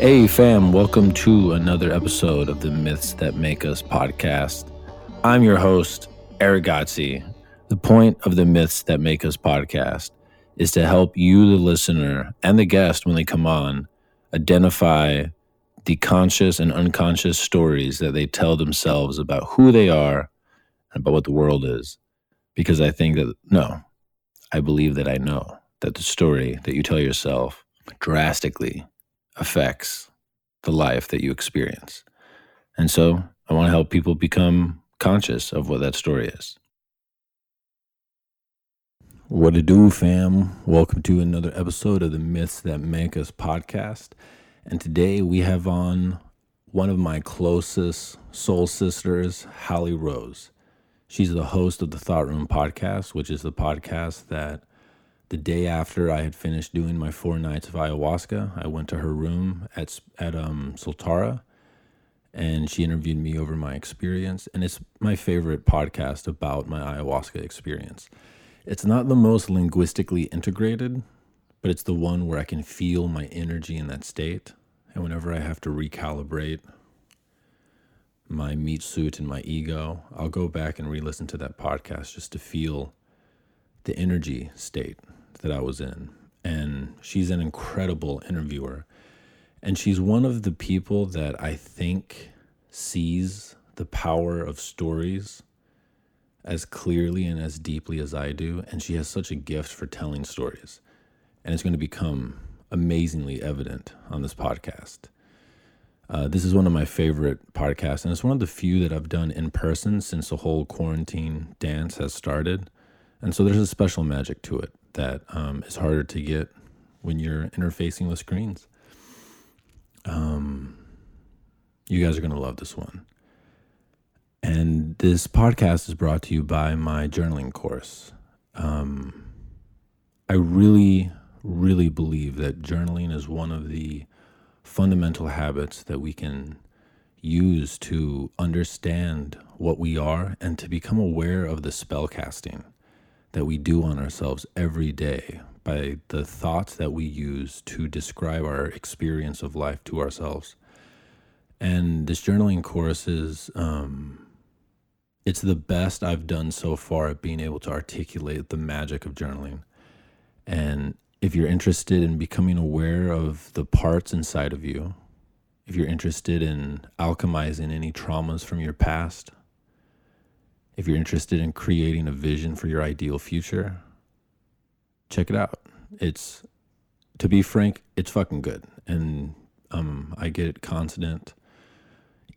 Hey fam, welcome to another episode of the Myths That Make Us podcast. I'm your host, Erick Godsey. The point of the Myths That Make Us podcast is to help you, the listener, and the guest when they come on, identify the conscious and unconscious stories that they tell themselves about who they are and about what the world is. Because I believe that I know that the story that you tell yourself drastically affects the life that you experience. And so I want to help people become conscious of what that story is. What to do, fam? Welcome to another episode of the Myths That Make Us podcast. And today we have on one of my closest soul sisters, Hallie Rose. She's the host of the Thought Room podcast, which is the podcast that the day after I had finished doing my 4 nights of ayahuasca, I went to her room at Soltara, and she interviewed me over my experience. And it's my favorite podcast about my ayahuasca experience. It's not the most linguistically integrated, but it's the one where I can feel my energy in that state. And whenever I have to recalibrate my meat suit and my ego, I'll go back and re-listen to that podcast just to feel the energy state that I was in. And she's an incredible interviewer. And she's one of the people that I think sees the power of stories as clearly and as deeply as I do. And she has such a gift for telling stories. And it's going to become amazingly evident on this podcast. This is one of my favorite podcasts, and it's one of the few that I've done in person since the whole quarantine dance has started. And so there's a special magic to it that is harder to get when you're interfacing with screens. You guys are going to love this one. And this podcast is brought to you by my journaling course. I really, really believe that journaling is one of the fundamental habits that we can use to understand what we are and to become aware of the spellcasting that we do on ourselves every day by the thoughts that we use to describe our experience of life to ourselves. And this journaling course is, it's the best I've done so far at being able to articulate the magic of journaling. And if you're interested in becoming aware of the parts inside of you, if you're interested in alchemizing any traumas from your past, if you're interested in creating a vision for your ideal future, check it out. It's, to be frank, it's fucking good. And I get constant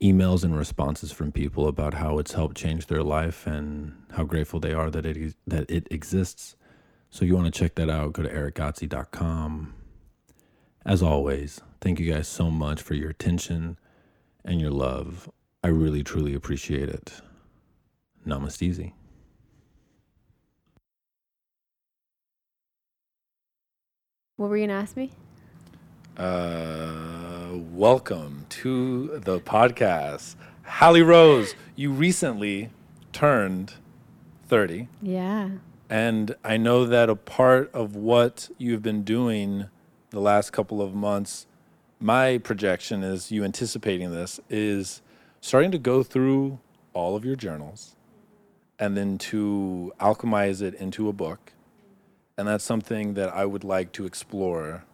emails and responses from people about how it's helped change their life and how grateful they are that it exists. So if you want to check that out, go to erickgodsey.com. As always, thank you guys so much for your attention and your love. I really, truly appreciate it. Namaste. What were you going to ask me? Welcome to the podcast. Hallie Rose, you recently turned 30. Yeah. And I know that a part of what you've been doing the last couple of months, my projection is you anticipating this, is starting to go through all of your journals and then to alchemize it into a book. And that's something that I would like to explore.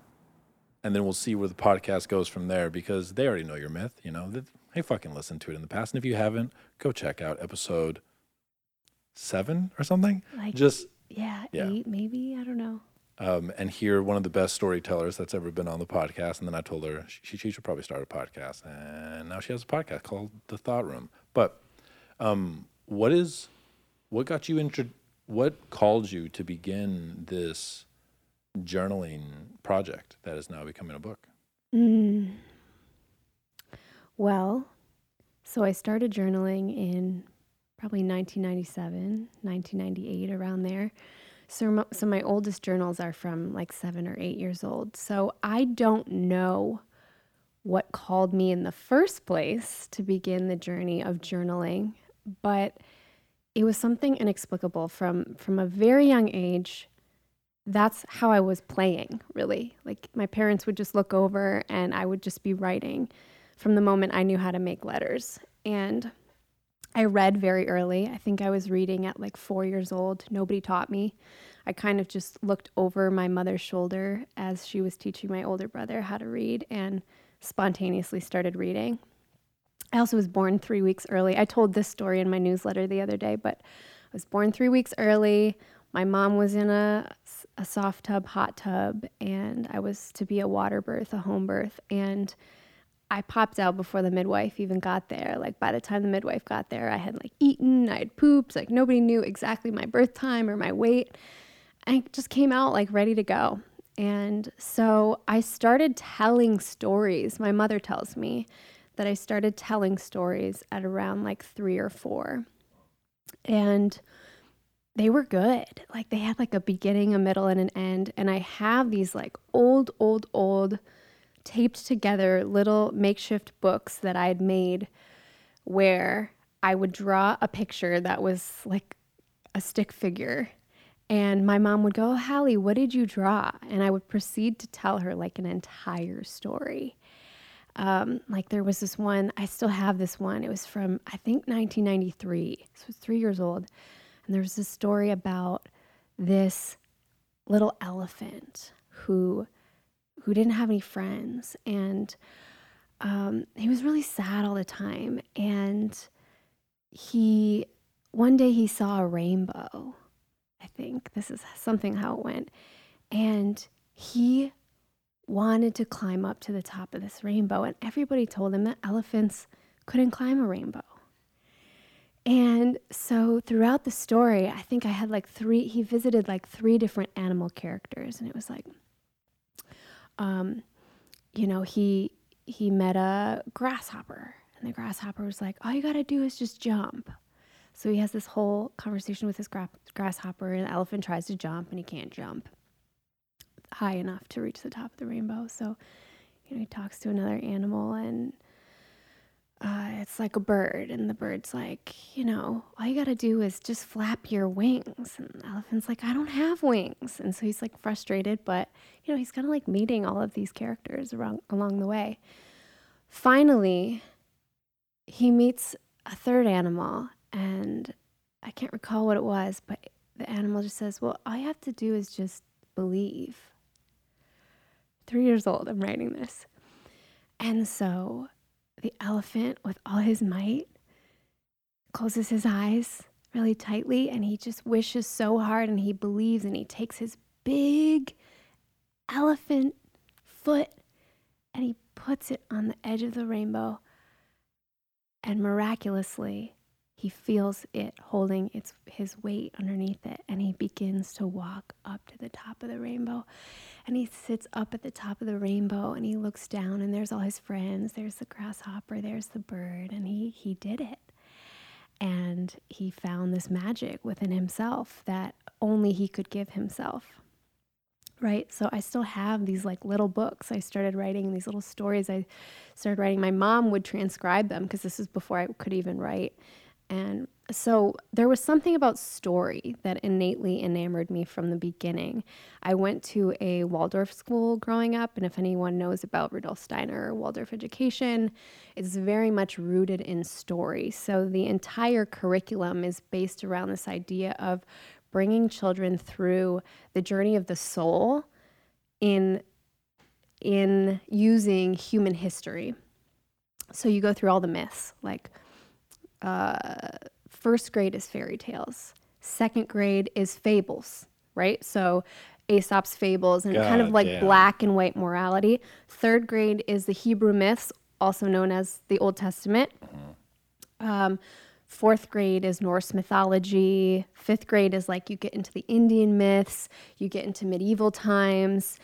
And then we'll see where the podcast goes from there, because they already know your myth. You know, they fucking listened to it in the past. And if you haven't, go check out episode 7 or something, like, just 8 maybe, I don't know, and hear one of the best storytellers that's ever been on the podcast. And then I told her she should probably start a podcast, and now she has a podcast called The Thought Room. But what called you to begin this journaling project that is now becoming a book? Well, so I started journaling in probably 1997, 1998, around there. So my oldest journals are from like 7 or 8 years old. So I don't know what called me in the first place to begin the journey of journaling, but it was something inexplicable. From a very young age, that's how I was playing, really. Like, my parents would just look over and I would just be writing from the moment I knew how to make letters. And I read very early. I think I was reading at like 4 years old. Nobody taught me. I kind of just looked over my mother's shoulder as she was teaching my older brother how to read and spontaneously started reading. I also was born 3 weeks early. I told this story in my newsletter the other day, but I was born 3 weeks early. My mom was in a soft tub, hot tub, and I was to be a water birth, a home birth. And I popped out before the midwife even got there. Like, by the time the midwife got there, I had like eaten, I had pooped, like nobody knew exactly my birth time or my weight. I just came out like ready to go. And so I started telling stories. My mother tells me that I started telling stories at around like 3 or 4. And they were good. Like, they had like a beginning, a middle, and an end. And I have these like old taped together little makeshift books that I had made where I would draw a picture that was like a stick figure. And my mom would go, "Oh, Hallie, what did you draw?" And I would proceed to tell her like an entire story. Like, there was this one, I still have this one. It was from, I think, 1993. So I was 3 years old. And there was this story about this little elephant who didn't have any friends, and he was really sad all the time. And one day he saw a rainbow. I think this is something how it went. And he wanted to climb up to the top of this rainbow, and everybody told him that elephants couldn't climb a rainbow. And so throughout the story, I think I had like he visited like three different animal characters, and it was like, he met a grasshopper, and the grasshopper was like, "All you got to do is just jump." So he has this whole conversation with his grasshopper, and the elephant tries to jump, and he can't jump high enough to reach the top of the rainbow. So, he talks to another animal, and it's like a bird, and the bird's like, "All you got to do is just flap your wings." And the elephant's like, "I don't have wings." And so he's like frustrated, but he's kind of like meeting all of these characters along the way. Finally, he meets a third animal, and I can't recall what it was, but the animal just says, "Well, all you have to do is just believe." 3 years old, I'm writing this. And so the elephant, with all his might, closes his eyes really tightly, and he just wishes so hard, and he believes, and he takes his big elephant foot and he puts it on the edge of the rainbow, and miraculously he feels it holding his weight underneath it, and he begins to walk up to the top of the rainbow. And he sits up at the top of the rainbow, and he looks down, and there's all his friends. There's the grasshopper, there's the bird, and he did it. And he found this magic within himself that only he could give himself, right? So I still have these like little books. I started writing these little stories. I started writing. My mom would transcribe them, because this was before I could even write. And so there was something about story that innately enamored me from the beginning. I went to a Waldorf school growing up, and if anyone knows about Rudolf Steiner or Waldorf education, it's very much rooted in story. So the entire curriculum is based around this idea of bringing children through the journey of the soul in using human history. So you go through all the myths, like, first grade is fairy tales. Second grade is fables, right? So Aesop's fables and kind of like black and white morality. Third grade is the Hebrew myths, also known as the Old Testament. Mm-hmm. Fourth grade is Norse mythology. Fifth grade is like you get into the Indian myths, you get into medieval times.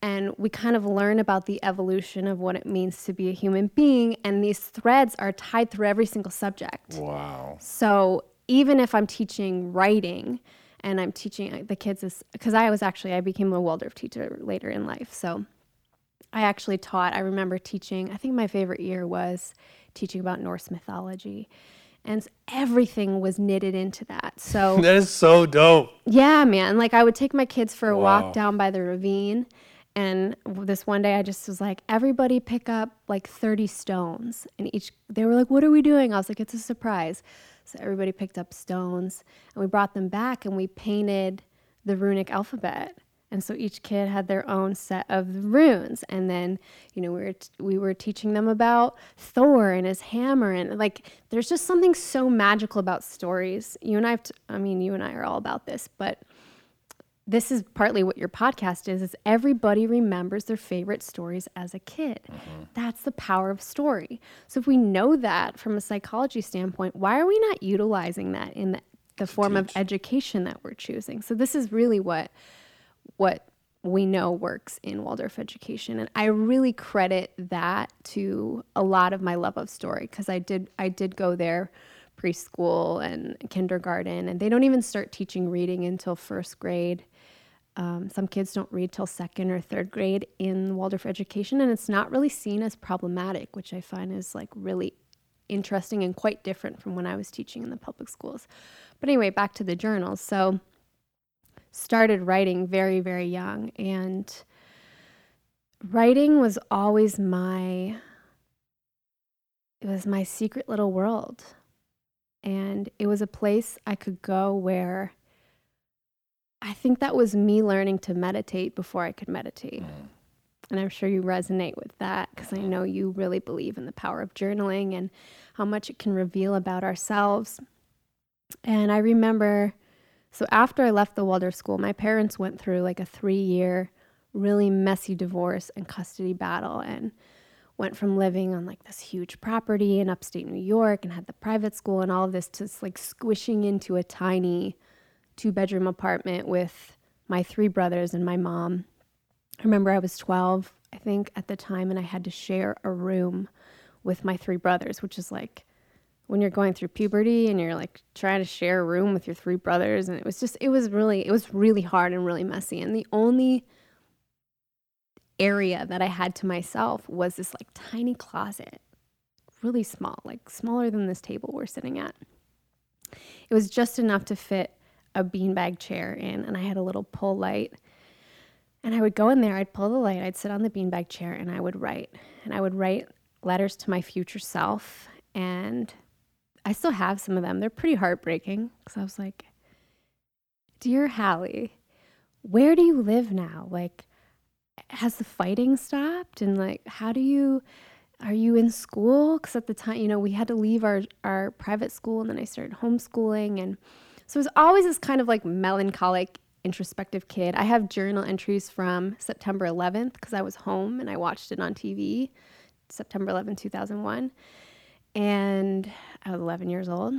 And we kind of learn about the evolution of what it means to be a human being. And these threads are tied through every single subject. Wow. So even if I'm teaching writing and I'm teaching the kids this, because I became a Waldorf teacher later in life. So I remember teaching, I think my favorite year was teaching about Norse mythology. And everything was knitted into that. So that is so dope. Yeah, man. Like I would take my kids for a walk down by the ravine. And this one day I just was like, everybody pick up like 30 stones. And each, they were like, what are we doing? I was like, it's a surprise. So everybody picked up stones and we brought them back and we painted the runic alphabet. And so each kid had their own set of runes. And then, you know, we were teaching them about Thor and his hammer. And like, there's just something so magical about stories. You and I are all about this, but this is partly what your podcast is everybody remembers their favorite stories as a kid. Mm-hmm. That's the power of story. So if we know that from a psychology standpoint, why are we not utilizing that in the form of education that we're choosing? So this is really what we know works in Waldorf education. And I really credit that to a lot of my love of story, because I did go there preschool and kindergarten, and they don't even start teaching reading until first grade. Some kids don't read till second or third grade in Waldorf education, and it's not really seen as problematic, which I find is like really interesting and quite different from when I was teaching in the public schools. But anyway, back to the journals. So started writing very, very young, and writing was always my secret little world. And it was a place I could go where I think that was me learning to meditate before I could meditate. Mm. And I'm sure you resonate with that, because I know you really believe in the power of journaling and how much it can reveal about ourselves. And I remember, so after I left the Waldorf school, my parents went through like a 3-year really messy divorce and custody battle, and went from living on like this huge property in upstate New York and had the private school and all of this to like squishing into a tiny 2-bedroom apartment with my 3 brothers and my mom. I remember I was 12, I think, at the time, and I had to share a room with my 3 brothers, which is like, when you're going through puberty and you're like trying to share a room with your 3 brothers. And it was really hard and really messy. And the only area that I had to myself was this like tiny closet, really small, like smaller than this table we're sitting at. It was just enough to fit a beanbag chair in, and I had a little pull light. And I would go in there, I'd pull the light, I'd sit on the beanbag chair, and I would write. And I would write letters to my future self, and I still have some of them. They're pretty heartbreaking, because I was like, dear Hallie, where do you live now? Like, has the fighting stopped? And like, are you in school? Because at the time, you know, we had to leave our private school, and then I started homeschooling. And so it was always this kind of like melancholic, introspective kid. I have journal entries from September 11th because I was home and I watched it on TV, September 11, 2001. And I was 11 years old.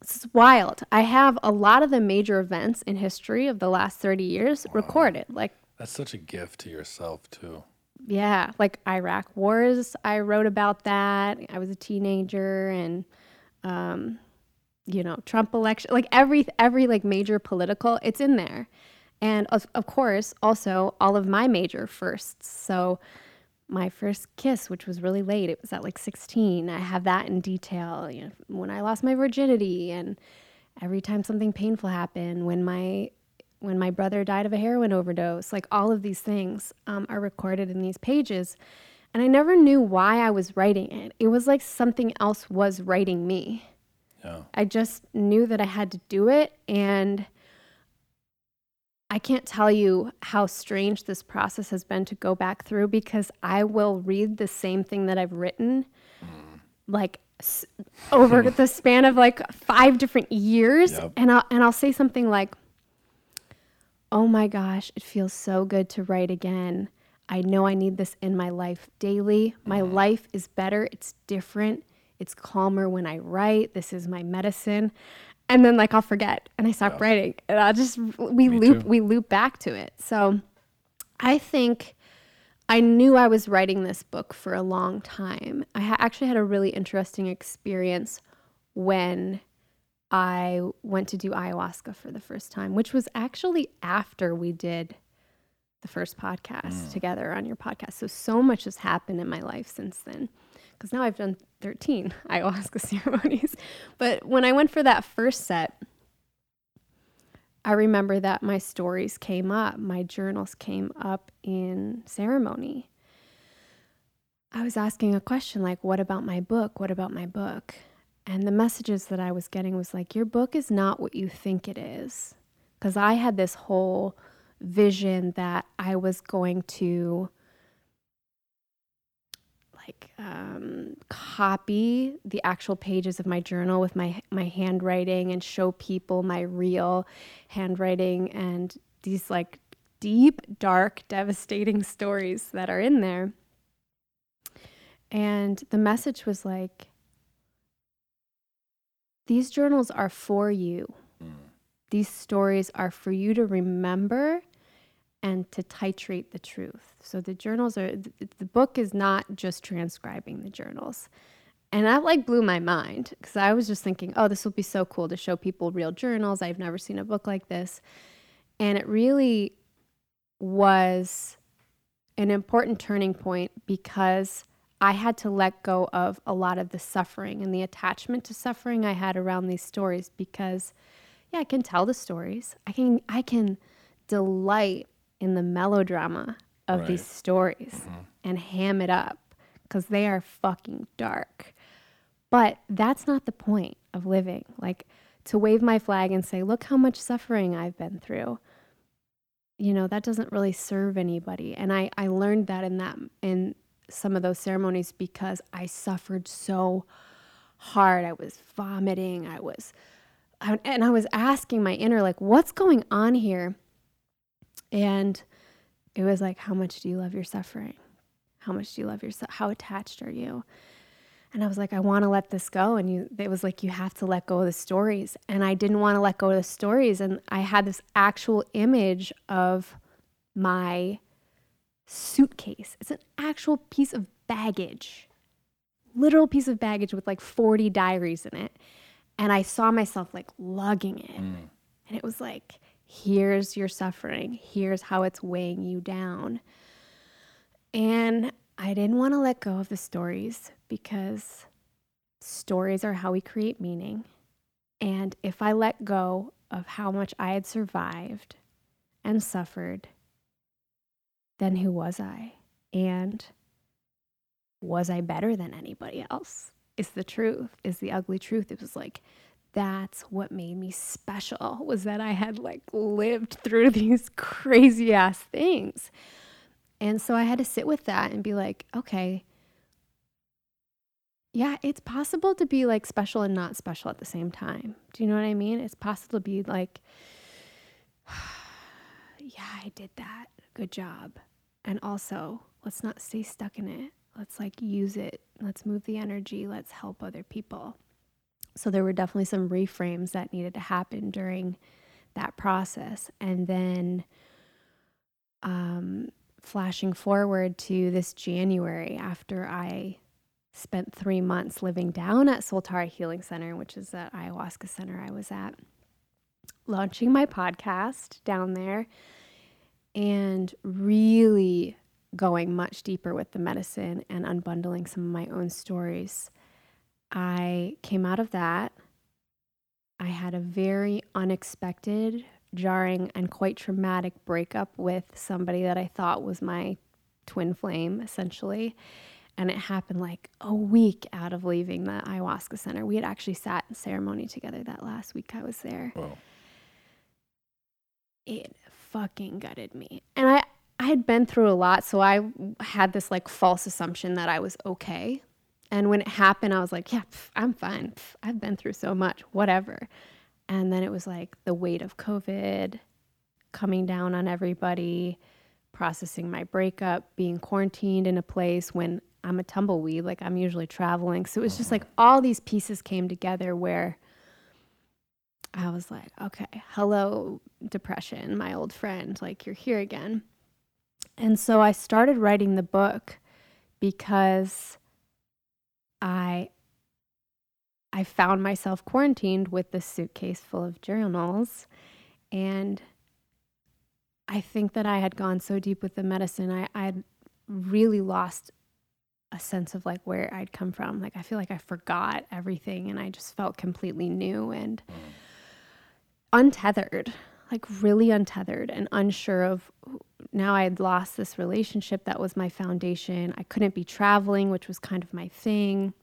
This is wild. I have a lot of the major events in history of the last 30 years recorded. Like, that's such a gift to yourself too. Yeah, like Iraq wars. I wrote about that. I was a teenager, and you know, Trump election. Like every like major political, it's in there, and of course also all of my major firsts. So. My first kiss, which was really late, it was at like 16. I have that in detail. You know, when I lost my virginity, and every time something painful happened, when my brother died of a heroin overdose, like all of these things are recorded in these pages. And I never knew why I was writing it. It was like something else was writing me. Yeah. I just knew that I had to do it, and I can't tell you how strange this process has been to go back through, because I will read the same thing that I've written like over the span of like 5 different years. Yep. And I'll say something like, oh my gosh, it feels so good to write again. I know I need this in my life daily. My life is better. It's different. It's calmer when I write. This is my medicine. And then like I'll forget, and I stop writing, and I'll just we loop back to it. So I think I knew I was writing this book for a long time. I actually had a really interesting experience when I went to do ayahuasca for the first time, which was actually after we did the first podcast together on your podcast. So much has happened in my life since then. because now I've done 13 ayahuasca ceremonies. But when I went for that first set, I remember that my stories came up, my journals came up in ceremony. I was asking a question like, what about my book? What about my book? And the messages that I was getting was like, your book is not what you think it is. Because I had this whole vision that I was going to copy the actual pages of my journal with my handwriting and show people my real handwriting and these like deep, dark, devastating stories that are in there. And the message was like, these journals are for you. These stories are for you to remember and to titrate the truth. So the journals are, the book is not just transcribing the journals. And that like blew my mind because I was just thinking, oh, this will be so cool to show people real journals. I've never seen a book like this. And it really was an important turning point because I had to let go of a lot of the suffering and the attachment to suffering I had around these stories because, yeah, I can tell the stories. I can delight in the melodrama of these stories and ham it up because they are fucking dark. But that's not the point of living. Like to wave my flag and say, look how much suffering I've been through. You know, that doesn't really serve anybody. And I learned that in some of those ceremonies because I suffered so hard. I was vomiting. I was asking my inner, like, what's going on here? And it was like, how much do you love your suffering? How much do you love yourself? How attached are you? And I was like, I want to let this go. And it was like, you have to let go of the stories. And I didn't want to let go of the stories. And I had this actual image of my suitcase. It's an actual piece of baggage, literal piece of baggage with like 40 diaries in it. And I saw myself like lugging it. And it was like, here's your suffering. Here's how it's weighing you down. And I didn't want to let go of the stories because stories are how we create meaning. And if I let go of how much I had survived and suffered, then who was I? And was I better than anybody else? Is the truth, is the ugly truth. It was like, that's what made me special, was that I had like lived through these crazy ass things. And so I had to sit with that and be like, okay, yeah, it's possible to be like special and not special at the same time. Do you know what I mean? It's possible to be like, yeah, I did that. Good job. And also, let's not stay stuck in it. Let's like use it. Let's move the energy. Let's help other people. So there were definitely some reframes that needed to happen during that process. And then flashing forward to this January, after I spent 3 months living down at Soltara Healing Center, which is that ayahuasca center I was at, launching my podcast down there and really going much deeper with the medicine and unbundling some of my own stories. I came out of that. I had a very unexpected, jarring, and quite traumatic breakup with somebody that I thought was my twin flame, essentially. And it happened like a week out of leaving the ayahuasca center. We had actually sat in ceremony together that last week I was there. Wow. It fucking gutted me. And I had been through a lot, so I had this like false assumption that I was okay. And when it happened, I was like, yeah, I'm fine. I've been through so much, whatever. And then it was like the weight of COVID coming down on everybody, processing my breakup, being quarantined in a place when I'm a tumbleweed, like I'm usually traveling. So it was just like all these pieces came together where I was like, okay, hello, depression, my old friend, like you're here again. And so I started writing the book because I found myself quarantined with this suitcase full of journals. And I think that I had gone so deep with the medicine, I had really lost a sense of like where I'd come from. Like, I feel like I forgot everything and I just felt completely new and untethered, like really untethered and unsure of, now I had lost this relationship that was my foundation. I couldn't be traveling, which was kind of my thing.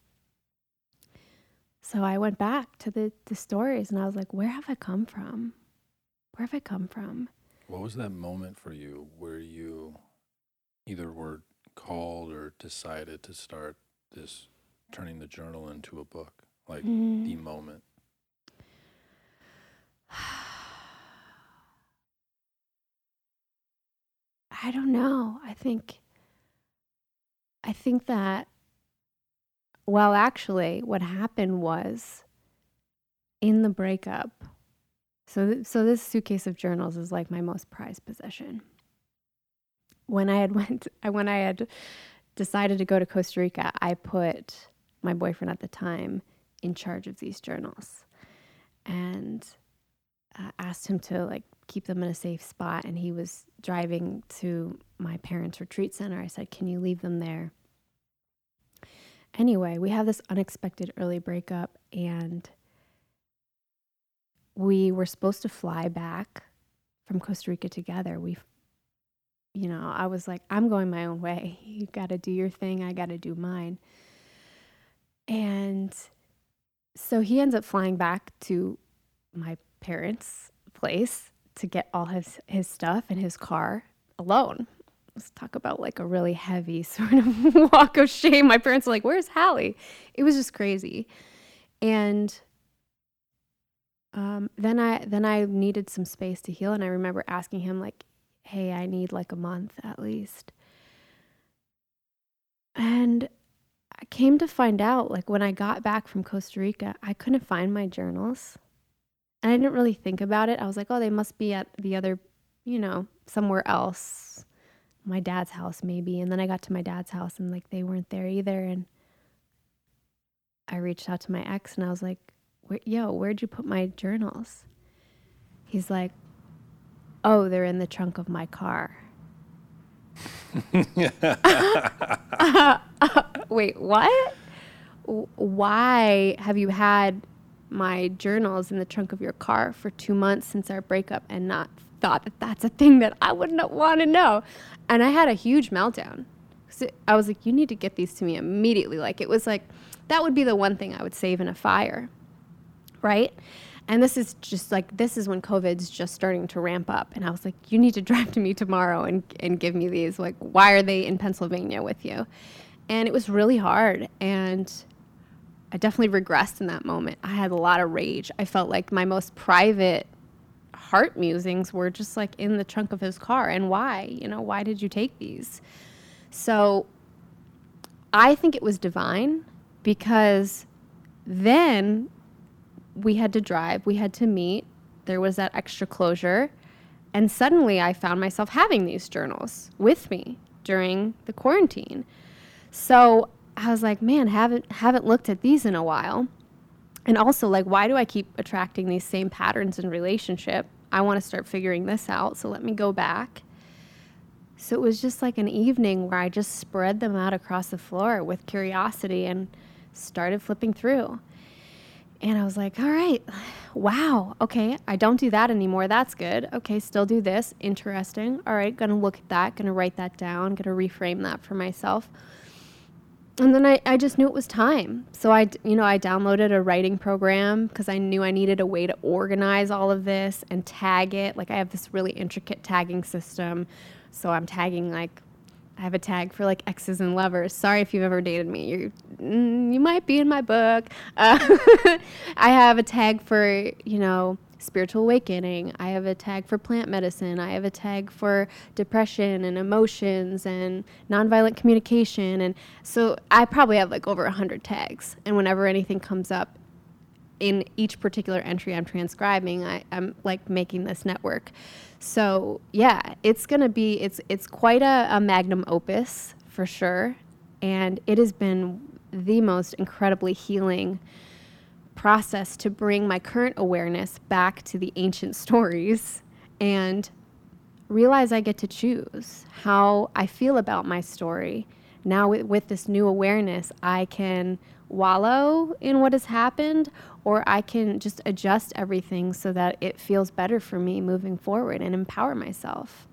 So I went back to the stories and I was like, where have I come from? Where have I come from? What was that moment for you where you either were called or decided to start this, turning the journal into a book, like the moment? I don't know. I think that, well, actually what happened was in the breakup. So this suitcase of journals is like my most prized possession. When I had decided to go to Costa Rica, I put my boyfriend at the time in charge of these journals and asked him to like keep them in a safe spot. And he was driving to my parents' retreat center. I said, "Can you leave them there?" Anyway, we have this unexpected early breakup and we were supposed to fly back from Costa Rica together. I was like, I'm going my own way. You got to do your thing. I got to do mine. And so he ends up flying back to my parents' place to get all his stuff in his car alone. Let's talk about like a really heavy sort of walk of shame. My parents were like, "Where's Hallie?" It was just crazy. And then I needed some space to heal. And I remember asking him like, "Hey, I need like a month at least." And I came to find out, like when I got back from Costa Rica, I couldn't find my journals. And I didn't really think about it. I was like, oh, they must be at the other, somewhere else, my dad's house maybe. And then I got to my dad's house and like they weren't there either. And I reached out to my ex and I was like, where'd you put my journals? He's like, "Oh, they're in the trunk of my car." Wait, what? Why have you had my journals in the trunk of your car for 2 months since our breakup and not thought that that's a thing that I would not want to know? And I had a huge meltdown. So I was like, you need to get these to me immediately. Like it was like, that would be the one thing I would save in a fire, right? And this is when COVID's just starting to ramp up. And I was like, you need to drive to me tomorrow and give me these. Like, why are they in Pennsylvania with you? And it was really hard. And I definitely regressed in that moment. I had a lot of rage. I felt like my most private heart musings were just like in the trunk of his car. And why? Why did you take these? So I think it was divine because then we had to drive, we had to meet, there was that extra closure, and suddenly I found myself having these journals with me during the quarantine. So I was like, man, haven't looked at these in a while. And also, like, why do I keep attracting these same patterns in relationship? I want to start figuring this out, so let me go back. So it was just like an evening where I just spread them out across the floor with curiosity and started flipping through. And I was like, all right, wow, okay, I don't do that anymore, that's good. Okay, still do this, interesting. All right, gonna look at that, gonna write that down, gonna reframe that for myself. And then I just knew it was time. So I downloaded a writing program because I knew I needed a way to organize all of this and tag it. Like I have this really intricate tagging system. So I'm tagging like, I have a tag for like exes and lovers. Sorry if you've ever dated me. You might be in my book. I have a tag for, spiritual awakening. I have a tag for plant medicine. I have a tag for depression and emotions and nonviolent communication. And so I probably have like over 100 tags. And whenever anything comes up in each particular entry I'm transcribing, I'm like making this network. So yeah, it's going to be, it's quite a magnum opus for sure. And it has been the most incredibly healing process to bring my current awareness back to the ancient stories and realize I get to choose how I feel about my story, now with this new awareness, I can wallow in what has happened, or I can just adjust everything so that it feels better for me moving forward and empower myself.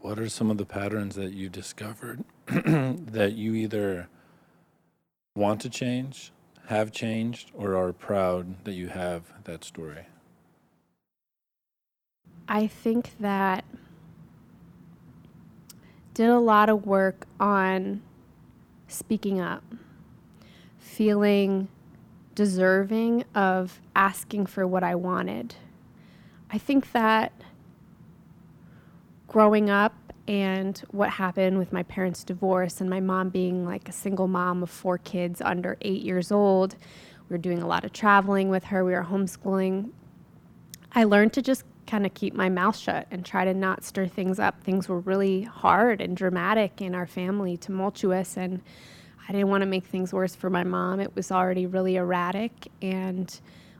What are some of the patterns that you discovered that you either want to change, have changed, or are proud that you have that story? I think that did a lot of work on speaking up, feeling deserving of asking for what I wanted. I think that growing up and what happened with my parents' divorce and my mom being like a single mom of 4 kids under 8 years old, we were doing a lot of traveling with her, we were homeschooling. I learned to just kind of keep my mouth shut and try to not stir things up. Things were really hard and dramatic in our family, tumultuous, and I didn't want to make things worse for my mom. It was already really erratic, and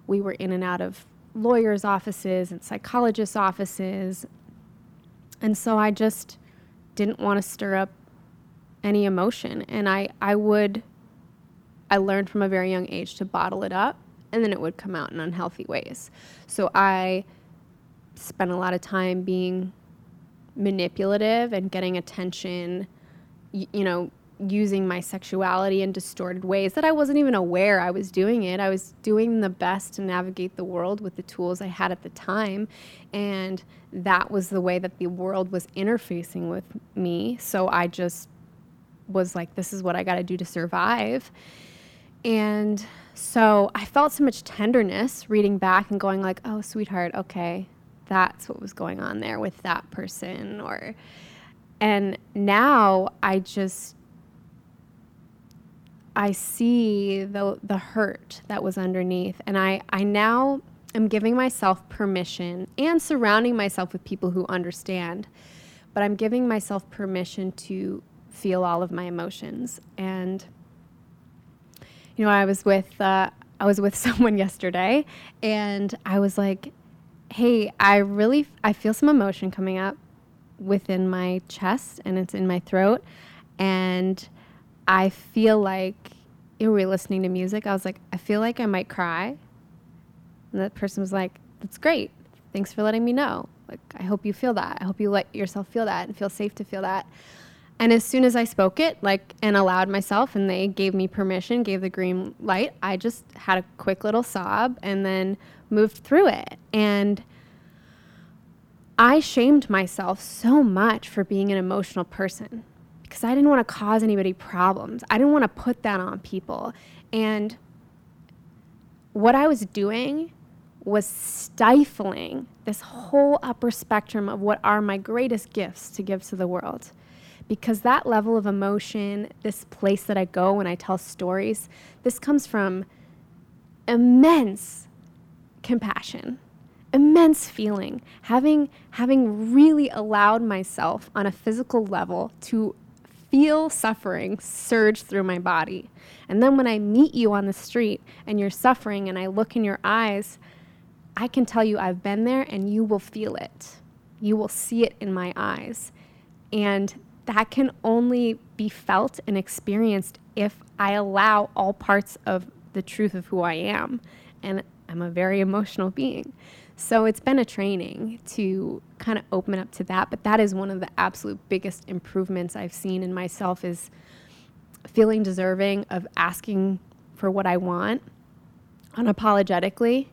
we were in and out of lawyers' offices and psychologists' offices, and so I just didn't want to stir up any emotion, and I learned from a very young age to bottle it up, and then it would come out in unhealthy ways. So I spent a lot of time being manipulative and getting attention, using my sexuality in distorted ways that I wasn't even aware I was doing it. I was doing the best to navigate the world with the tools I had at the time, and that was the way that the world was interfacing with me. So I just was like, this is what I got to do to survive. And so I felt so much tenderness reading back and going like, oh, sweetheart, okay, that's what was going on there with that person. And now I see the hurt that was underneath, and I now am giving myself permission and surrounding myself with people who understand, but I'm giving myself permission to feel all of my emotions. And I was with someone yesterday, and I was like, hey, I feel some emotion coming up within my chest, and it's in my throat, and I feel like, we were listening to music, I was like, I feel like I might cry. And that person was like, that's great. Thanks for letting me know. Like, I hope you feel that. I hope you let yourself feel that and feel safe to feel that. And as soon as I spoke it, and allowed myself, and they gave me permission, gave the green light, I just had a quick little sob and then moved through it. And I shamed myself so much for being an emotional person because I didn't want to cause anybody problems. I didn't want to put that on people. And what I was doing was stifling this whole upper spectrum of what are my greatest gifts to give to the world. Because that level of emotion, this place that I go when I tell stories, this comes from immense compassion, immense feeling, having really allowed myself on a physical level to feel suffering surge through my body. And then when I meet you on the street and you're suffering and I look in your eyes, I can tell you I've been there, and you will feel it. You will see it in my eyes. And that can only be felt and experienced if I allow all parts of the truth of who I am. And I'm a very emotional being. So it's been a training to kind of open up to that. But that is one of the absolute biggest improvements I've seen in myself, is feeling deserving of asking for what I want unapologetically,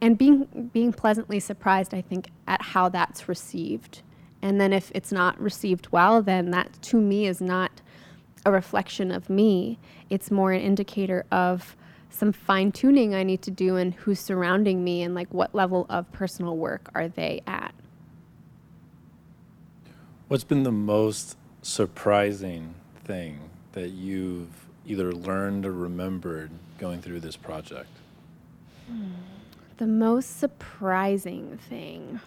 and being pleasantly surprised, I think, at how that's received. And then if it's not received well, then that to me is not a reflection of me. It's more an indicator of some fine tuning I need to do and who's surrounding me and what level of personal work are they at. What's been the most surprising thing that you've either learned or remembered going through this project? The most surprising thing.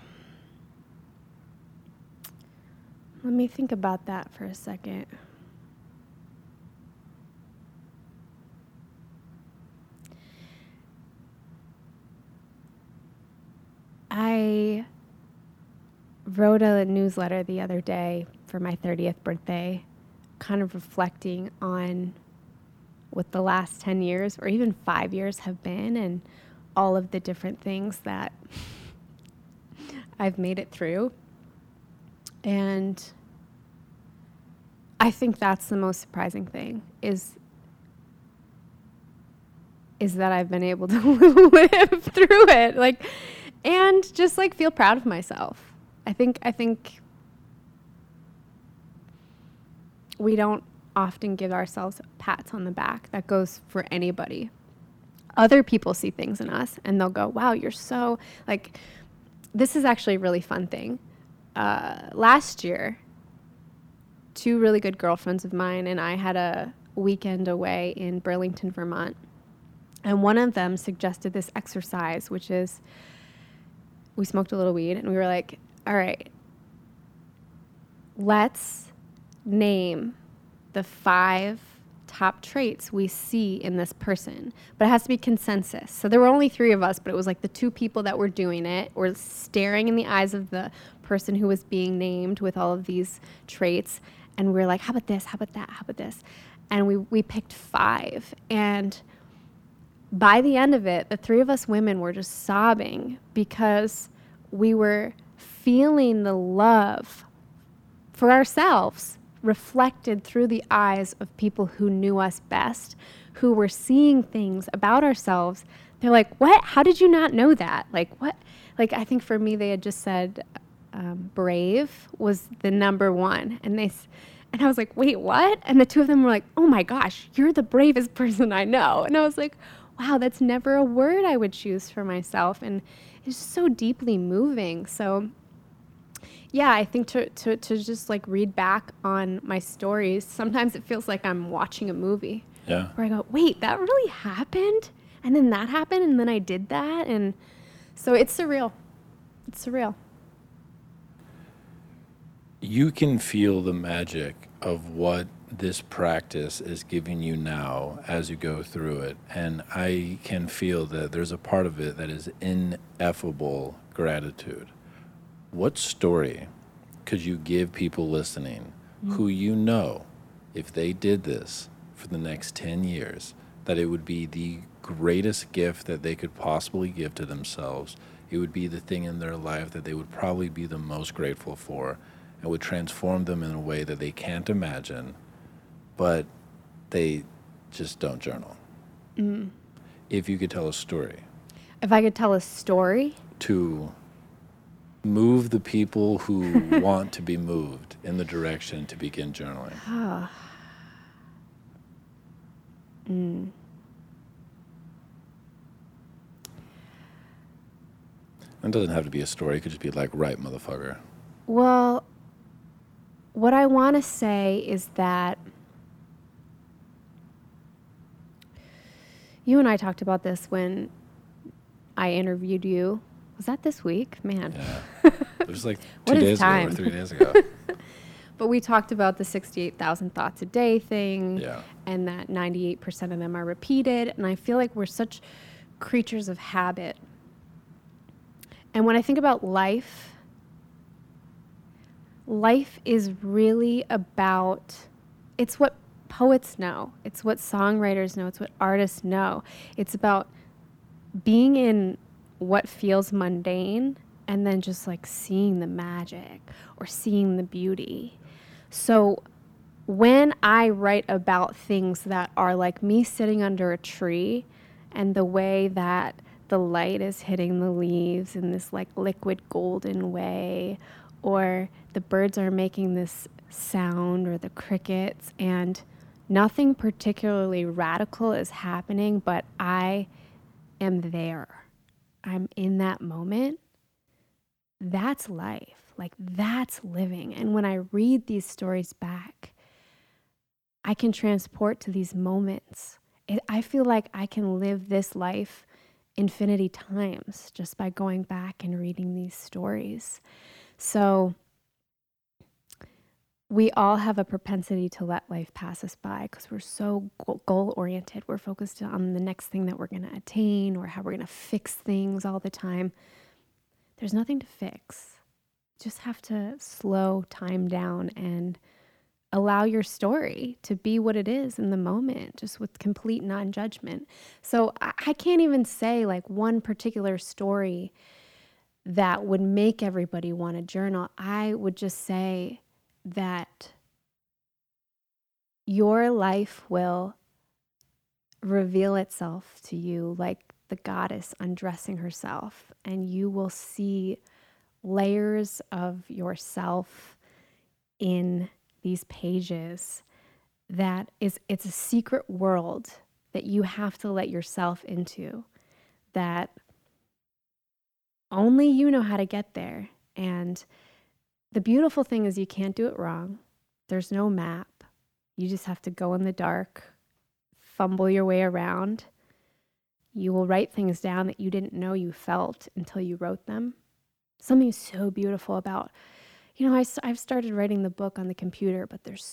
Let me think about that for a second. wrote a newsletter the other day for my 30th birthday, kind of reflecting on what the last 10 years or even 5 years have been and all of the different things that I've made it through. And I think that's the most surprising thing is that I've been able to live through it, like, and just like feel proud of myself. I think we don't often give ourselves pats on the back. That goes for anybody. Other people see things in us and they'll go, wow, you're so, like, this is actually a really fun thing. Last year, two really good girlfriends of mine and I had a weekend away in Burlington, Vermont. And one of them suggested this exercise, which is, we smoked a little weed and we were like, all right, let's name the 5 top traits we see in this person, but it has to be consensus. So there were only 3 of us, but it was like the 2 people that were doing it were staring in the eyes of the person who was being named with all of these traits. And we were like, how about this? How about that? How about this? And we picked 5. And by the end of it, the 3 of us women were just sobbing because we were feeling the love for ourselves reflected through the eyes of people who knew us best, who were seeing things about ourselves. They're like, what? How did you not know that? Like, what? Like, I think for me, they had just said brave was the number one. And I was like, wait, what? And the 2 of them were like, oh my gosh, you're the bravest person I know. And I was like, wow, that's never a word I would choose for myself. And it's just so deeply moving. So yeah, I think to just like read back on my stories, sometimes it feels like I'm watching a movie. Yeah. Where I go, wait, that really happened? And then that happened, and then I did that. And so it's surreal. It's surreal. You can feel the magic of what this practice is giving you now as you go through it. And I can feel that there's a part of it that is ineffable gratitude. What story could you give people listening who, you know, if they did this for the next 10 years, that it would be the greatest gift that they could possibly give to themselves? It would be the thing in their life that they would probably be the most grateful for. It would transform them in a way that they can't imagine, but they just don't journal. Mm. If you could tell a story. If I could tell a story? To move the people who want to be moved in the direction to begin journaling. Oh. Mm. It doesn't have to be a story. It could just be like, right, motherfucker. Well, what I want to say is that you and I talked about this when I interviewed you. Was that this week? Man. Yeah. It was like 2 days ago or 3 days ago. But we talked about the 68,000 thoughts a day thing, yeah, and that 98% of them are repeated. And I feel like we're such creatures of habit. And when I think about life is really about, it's what poets know, it's what songwriters know, it's what artists know. It's about being in what feels mundane and then just like seeing the magic or seeing the beauty. So when I write about things that are like me sitting under a tree and the way that the light is hitting the leaves in this like liquid golden way, or the birds are making this sound, or the crickets, and nothing particularly radical is happening, but I am there. I'm in that moment. That's life. Like, that's living. And when I read these stories back, I can transport to these moments. I feel like I can live this life infinity times just by going back and reading these stories. So we all have a propensity to let life pass us by because we're so goal-oriented. We're focused on the next thing that we're going to attain or how we're going to fix things all the time. There's nothing to fix. just have to slow time down and allow your story to be what it is in the moment, just with complete non-judgment. So I can't even say like one particular story that would make everybody want to journal. I would just say that your life will reveal itself to you like the goddess undressing herself, and you will see layers of yourself in these pages. That is, it's a secret world that you have to let yourself into, that only you know how to get there. And the beautiful thing is you can't do it wrong. There's no map. You just have to go in the dark, fumble your way around. You will write things down that you didn't know you felt until you wrote them. Something so beautiful about, you know, I've started writing the book on the computer, but there's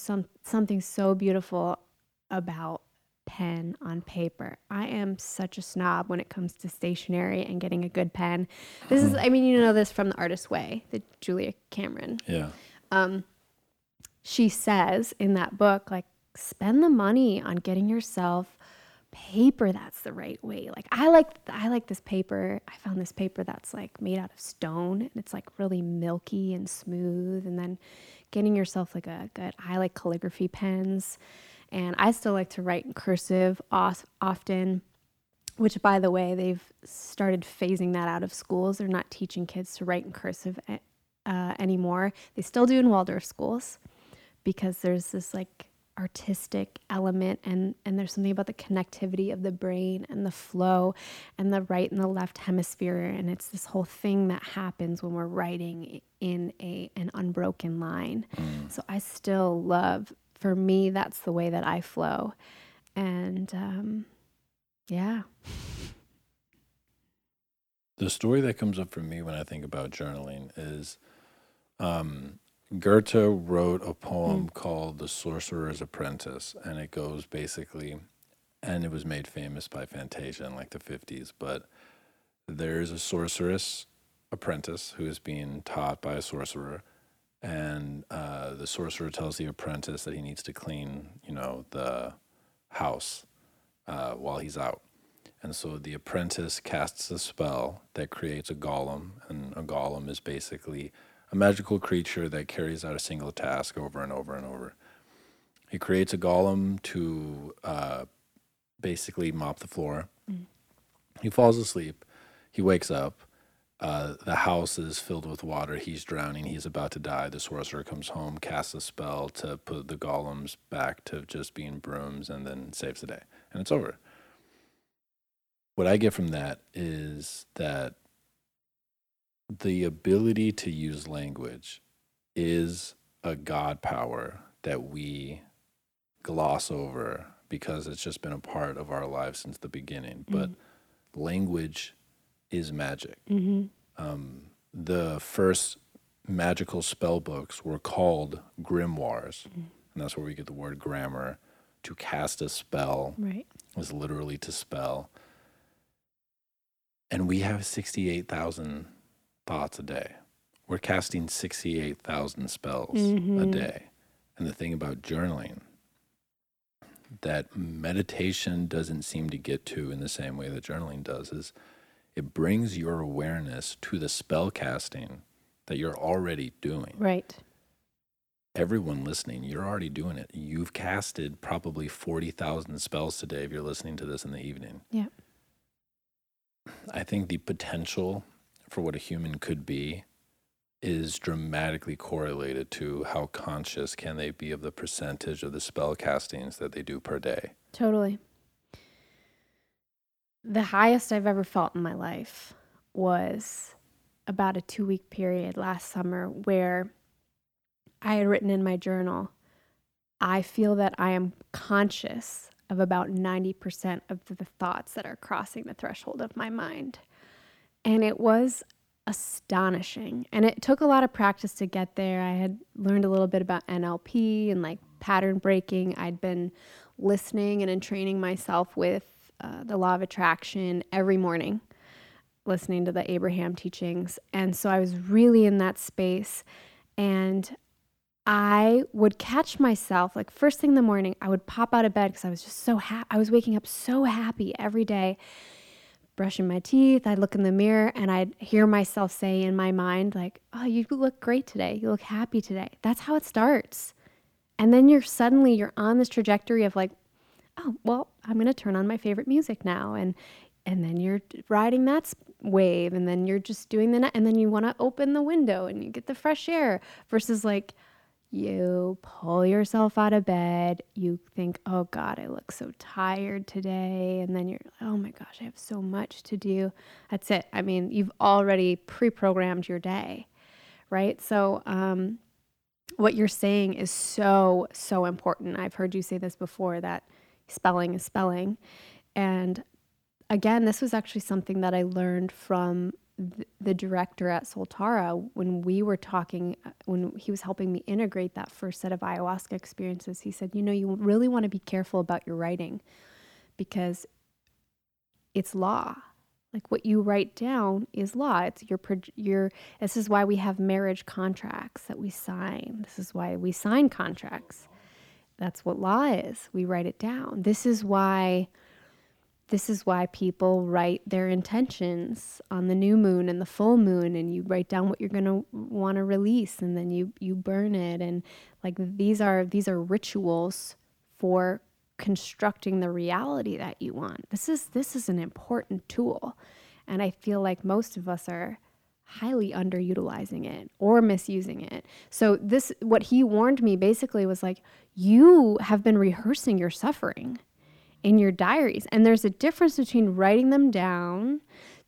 something so beautiful about pen on paper. I am such a snob when it comes to stationery and getting a good pen. This is, I mean, you know this from The Artist's Way, the Julia Cameron. Yeah. She says in that book, like, spend the money on getting yourself paper that's the right way. Like, I like this paper. I found this paper that's like made out of stone, and it's like really milky and smooth. And then getting yourself like a good, I like calligraphy pens, and I still like to write in cursive often, which, by the way, they've started phasing that out of schools. They're not teaching kids to write in cursive anymore. They still do in Waldorf schools, because there's this like artistic element, and there's something about the connectivity of the brain and the flow and the right and the left hemisphere, and it's this whole thing that happens when we're writing in an unbroken line. So I still love, for me, that's the way that I flow. And yeah, the story that comes up for me when I think about journaling is Goethe wrote a poem called The Sorcerer's Apprentice, and it goes basically, and it was made famous by Fantasia in like the 50s, but there's a sorceress apprentice who is being taught by a sorcerer, and the sorcerer tells the apprentice that he needs to clean, you know, the house while he's out. And so the apprentice casts a spell that creates a golem, and a golem is basically a magical creature that carries out a single task over and over and over. He creates a golem to basically mop the floor. He falls asleep. He wakes up. The house is filled with water. He's drowning. He's about to die. The sorcerer comes home, casts a spell to put the golems back to just being brooms, and then saves the day. And it's over. What I get from that is that the ability to use language is a God power that we gloss over because it's just been a part of our lives since the beginning. But language is magic. The first magical spell books were called grimoires, and that's where we get the word grammar. To cast a spell is literally to spell. And we have 68,000 thoughts a day. We're casting 68,000 spells a day. And the thing about journaling that meditation doesn't seem to get to in the same way that journaling does is it brings your awareness to the spell casting that you're already doing. Right. Everyone listening, you're already doing it. You've casted probably 40,000 spells today if you're listening to this in the evening. Yeah. I think the potential for what a human could be is dramatically correlated to how conscious can they be of the percentage of the spell castings that they do per day. Totally. The highest I've ever felt in my life was about a 2-week period last summer where I had written in my journal, I feel that I am conscious of about 90% of the thoughts that are crossing the threshold of my mind. And it was astonishing. And it took a lot of practice to get there. I had learned a little bit about NLP and like pattern breaking. I'd been listening and training myself with the law of attraction every morning. listening to the Abraham teachings. And so I was really in that space, and I would catch myself, like first thing in the morning, I would pop out of bed because I was just so happy. I was waking up so happy every day, brushing my teeth. I'd look in the mirror and I'd hear myself say in my mind, like, oh, you look great today. You look happy today. That's how it starts. And then you're suddenly on this trajectory of like, oh, well, I'm going to turn on my favorite music now. And then you're riding that wave, and then you're just doing and then you want to open the window and you get the fresh air versus like, you pull yourself out of bed. You think, oh God, I look so tired today. And then you're like, oh my gosh, I have so much to do. That's it. I mean, you've already pre-programmed your day, right? So what you're saying is so, so important. I've heard you say this before, that spelling is spelling. And again, this was actually something that I learned from the director at Soltara when we were talking, when he was helping me integrate that first set of ayahuasca experiences. He said, you know, you really want to be careful about your writing because it's law. Like what you write down is law. It's your, this is why we have marriage contracts that we sign. This is why we sign contracts. That's what law is. We write it down. This is why people write their intentions on the new moon and the full moon, and you write down what you're going to want to release, and then you burn it. And like these are rituals for constructing the reality that you want. This is an important tool, and I feel like most of us are highly underutilizing it or misusing it. So this, what he warned me basically was like, you have been rehearsing your suffering in your diaries. And there's a difference between writing them down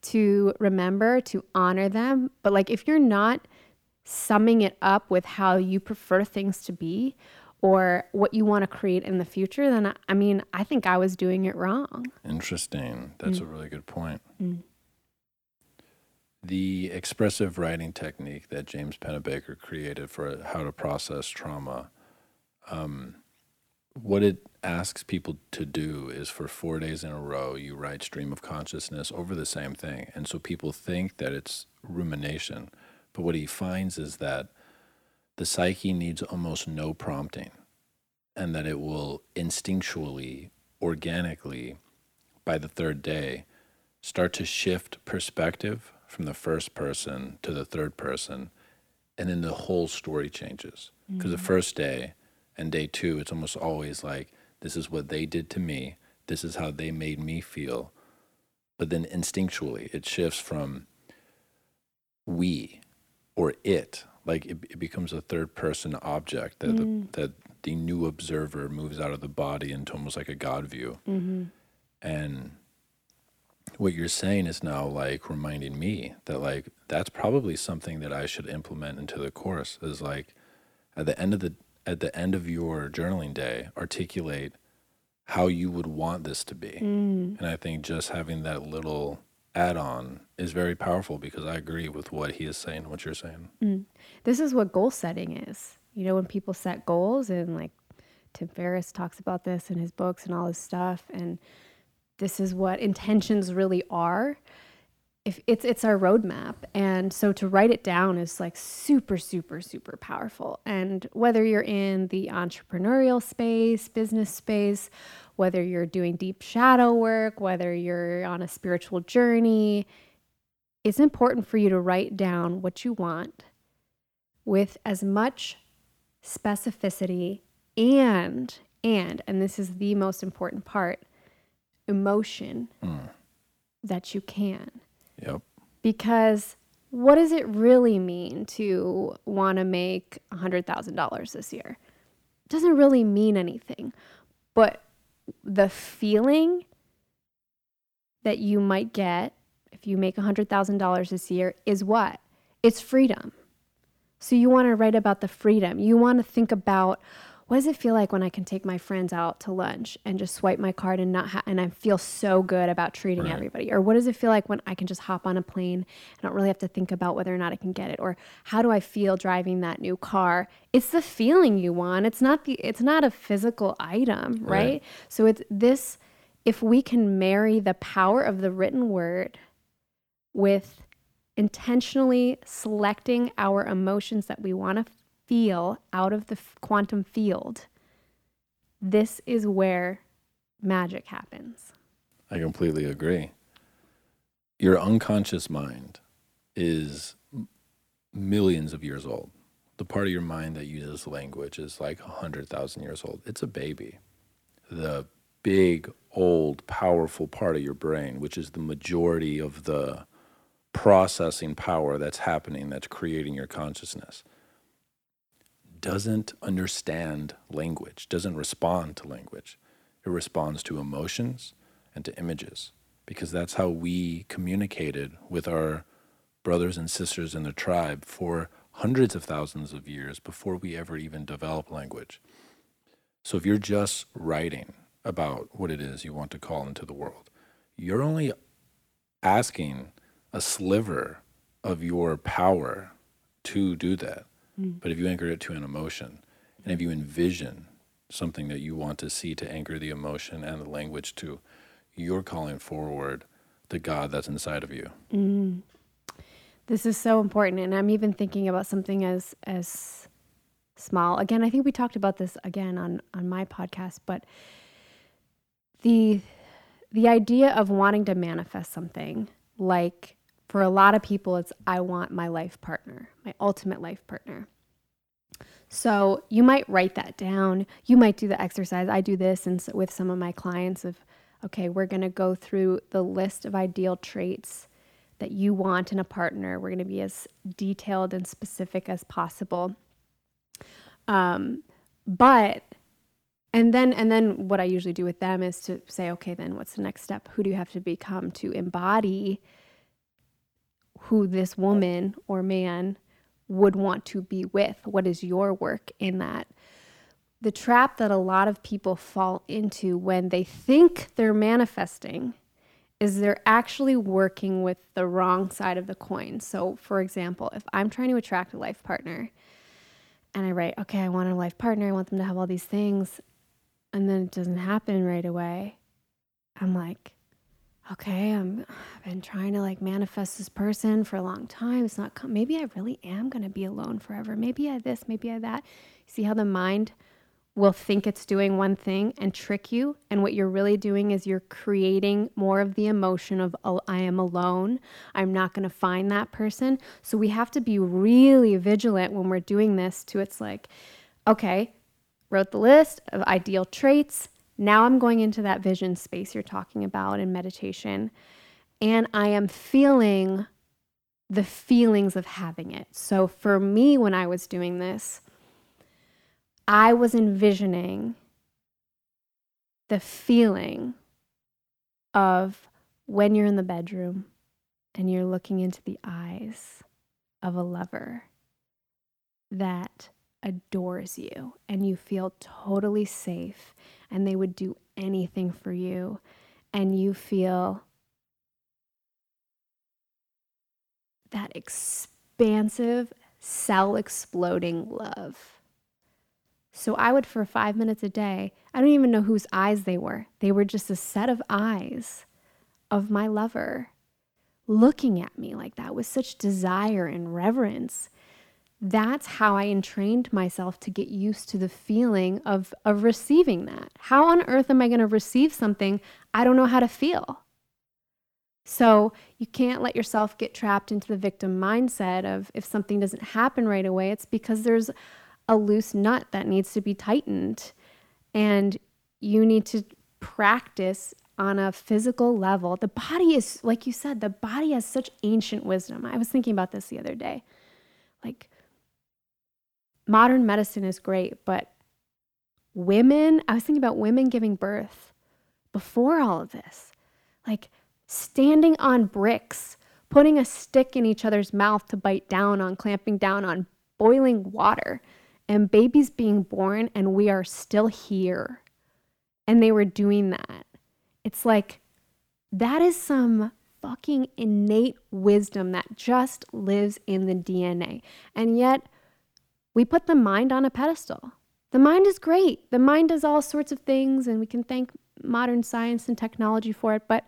to remember, to honor them. But like if you're not summing it up with how you prefer things to be or what you want to create in the future, then I think I was doing it wrong. Interesting. That's a really good point. Mm. The expressive writing technique that James Pennebaker created for how to process trauma, what it asks people to do is for 4 days in a row, you write stream of consciousness over the same thing. And so people think that it's rumination. But what he finds is that the psyche needs almost no prompting, and that it will instinctually, organically, by the third day, start to shift perspective from the first person to the third person. And then the whole story changes. Because the first day, and day two, it's almost always like, this is what they did to me. This is how they made me feel. But then instinctually, it shifts from we or it. Like it becomes a third person object that the new observer moves out of the body into almost like a God view. Mm-hmm. And what you're saying is now like reminding me that like, that's probably something that I should implement into the course, is like at the end of your journaling day, articulate how you would want this to be. Mm. And I think just having that little add-on is very powerful, because I agree with what he is saying, what you're saying. Mm. This is what goal setting is. You know, when people set goals, and like Tim Ferriss talks about this in his books and all his stuff, and this is what intentions really are. If it's our roadmap. And so to write it down is like super, super, super powerful. And whether you're in the entrepreneurial space, business space, whether you're doing deep shadow work, whether you're on a spiritual journey, it's important for you to write down what you want with as much specificity and this is the most important part, emotion that you can. Yep. Because what does it really mean to want to make $100,000 this year? It doesn't really mean anything. But the feeling that you might get if you make $100,000 this year is what? It's freedom. So you want to write about the freedom. You want to think about, what does it feel like when I can take my friends out to lunch and just swipe my card and and I feel so good about treating everybody? Or what does it feel like when I can just hop on a plane and I don't really have to think about whether or not I can get it? Or how do I feel driving that new car? It's the feeling you want. It's not a physical item, right? So it's this, if we can marry the power of the written word with intentionally selecting our emotions that we want to feel out of the quantum field, this is where magic happens. I completely agree. Your unconscious mind is millions of years old. The part of your mind that uses language is like 100,000 years old. It's a baby. The big, old, powerful part of your brain, which is the majority of the processing power that's happening, that's creating your consciousness, doesn't understand language, doesn't respond to language. It responds to emotions and to images, because that's how we communicated with our brothers and sisters in the tribe for hundreds of thousands of years before we ever even developed language. So if you're just writing about what it is you want to call into the world, you're only asking a sliver of your power to do that. Mm. But if you anchor it to an emotion, and if you envision something that you want to see to anchor the emotion and the language to, you're calling forward the God that's inside of you. Mm. This is so important. And I'm even thinking about something as small. Again, I think we talked about this again on my podcast, but the idea of wanting to manifest something, like for a lot of people, it's I want my life partner, my ultimate life partner. So you might write that down. You might do the exercise. I do this and so with some of my clients of, okay, we're going to go through the list of ideal traits that you want in a partner. We're going to be as detailed and specific as possible. But then what I usually do with them is to say, okay, then what's the next step? Who do you have to become to embody who this woman or man would want to be with? What is your work in that? The trap that a lot of people fall into when they think they're manifesting is they're actually working with the wrong side of the coin. So for example, if I'm trying to attract a life partner and I write, okay, I want a life partner, I want them to have all these things, and then it doesn't happen right away, I'm like, okay, I've been trying to like manifest this person for a long time. It's not, maybe I really am going to be alone forever. Maybe I this, maybe I that. You see how the mind will think it's doing one thing and trick you. And what you're really doing is you're creating more of the emotion of, oh, I am alone. I'm not going to find that person. So we have to be really vigilant when we're doing this to, it's like, okay, wrote the list of ideal traits. Now I'm going into that vision space you're talking about in meditation. And I am feeling the feelings of having it. So for me, when I was doing this, I was envisioning the feeling of when you're in the bedroom and you're looking into the eyes of a lover that adores you and you feel totally safe and they would do anything for you and you feel that expansive, cell-exploding love. So I would, for 5 minutes a day, I don't even know whose eyes they were. They were just a set of eyes of my lover looking at me like that with such desire and reverence. That's how I entrained myself to get used to the feeling of receiving that. How on earth am I going to receive something I don't know how to feel? So you can't let yourself get trapped into the victim mindset of if something doesn't happen right away, it's because there's a loose nut that needs to be tightened, and you need to practice on a physical level. The body is, like you said, the body has such ancient wisdom. I was thinking about this the other day. Like, modern medicine is great, but women, I was thinking about women giving birth before all of this, like standing on bricks, putting a stick in each other's mouth to bite down on, clamping down on boiling water, and babies being born, and we are still here. And they were doing that. It's like, that is some fucking innate wisdom that just lives in the DNA. And yet, we put the mind on a pedestal. The mind is great. The mind does all sorts of things, and we can thank modern science and technology for it, but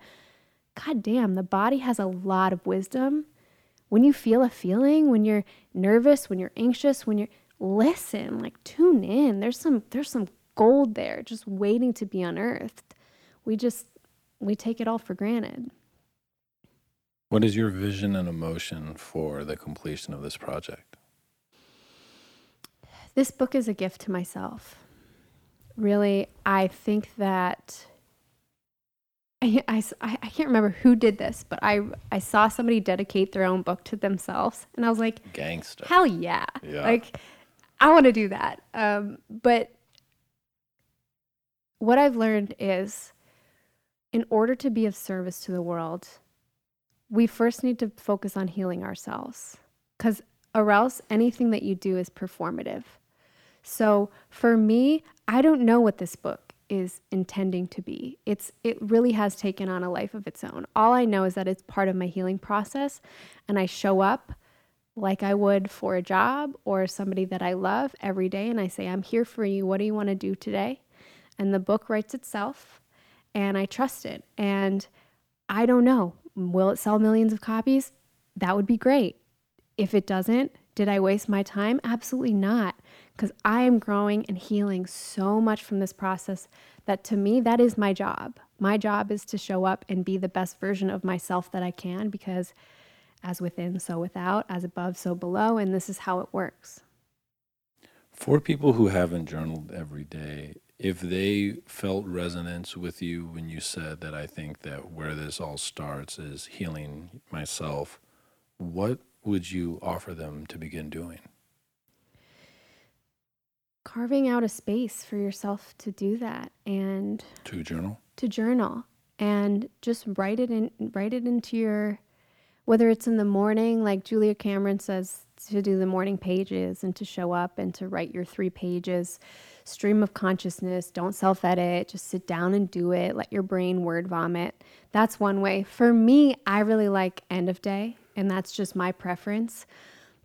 God damn, the body has a lot of wisdom. When you feel a feeling, when you're nervous, when you're anxious, when you're, listen, like tune in. There's some gold there just waiting to be unearthed. We take it all for granted. What is your vision and emotion for the completion of this project? This book is a gift to myself. Really, I think that I can't remember who did this, but I saw somebody dedicate their own book to themselves, and I was like, gangster. Hell yeah. Like, I want to do that. But what I've learned is, in order to be of service to the world, we first need to focus on healing ourselves, because or else anything that you do is performative. So for me, I don't know what this book is intending to be. It really has taken on a life of its own. All I know is that it's part of my healing process, and I show up like I would for a job or somebody that I love every day, and I say, I'm here for you. What do you want to do today? And the book writes itself, and I trust it. And I don't know. Will it sell millions of copies? That would be great. If it doesn't, did I waste my time? Absolutely not. Because I am growing and healing so much from this process that, to me, that is my job. My job is to show up and be the best version of myself that I can, because as within, so without, as above, so below, and this is how it works. For people who haven't journaled every day, if they felt resonance with you when you said that, I think that where this all starts is healing myself, what would you offer them to begin doing? Carving out a space for yourself to do that, and to journal and just write it into your, whether it's in the morning, like Julia Cameron says, to do the morning pages and to show up and to write your 3 pages, stream of consciousness, don't self-edit, just sit down and do it, let your brain word vomit. That's one way. For me, I really like end of day, and that's just my preference,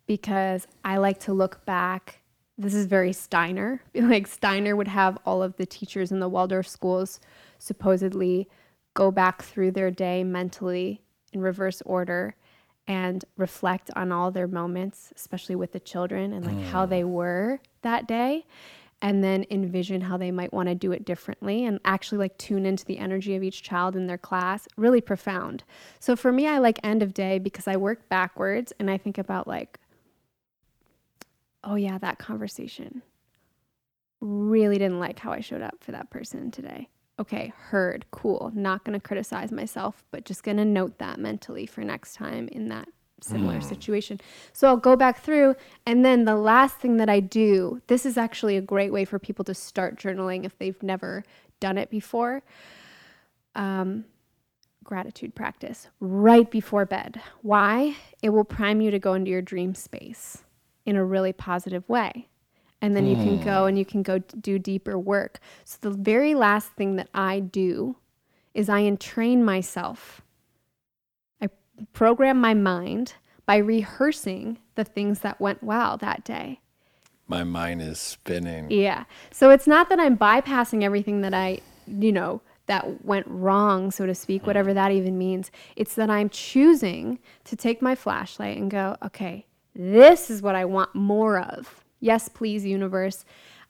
because I like to look back. This is very Steiner. Like, Steiner would have all of the teachers in the Waldorf schools supposedly go back through their day mentally in reverse order and reflect on all their moments, especially with the children, and like how they were that day, and then envision how they might want to do it differently, and actually like tune into the energy of each child in their class. Really profound. So for me, I like end of day because I work backwards and I think about like, oh yeah, that conversation. Really didn't like how I showed up for that person today. Okay, heard, cool. Not going to criticize myself, but just going to note that mentally for next time in that similar situation. So I'll go back through, and then the last thing that I do, this is actually a great way for people to start journaling if they've never done it before. Gratitude practice right before bed. Why? It will prime you to go into your dream space in a really positive way. And then you can go and do deeper work. So the very last thing that I do is I entrain myself. I program my mind by rehearsing the things that went well that day. My mind is spinning. Yeah. So it's not that I'm bypassing everything that I, that went wrong, so to speak, whatever that even means. It's that I'm choosing to take my flashlight and go, okay, this is what I want more of. Yes, please, universe.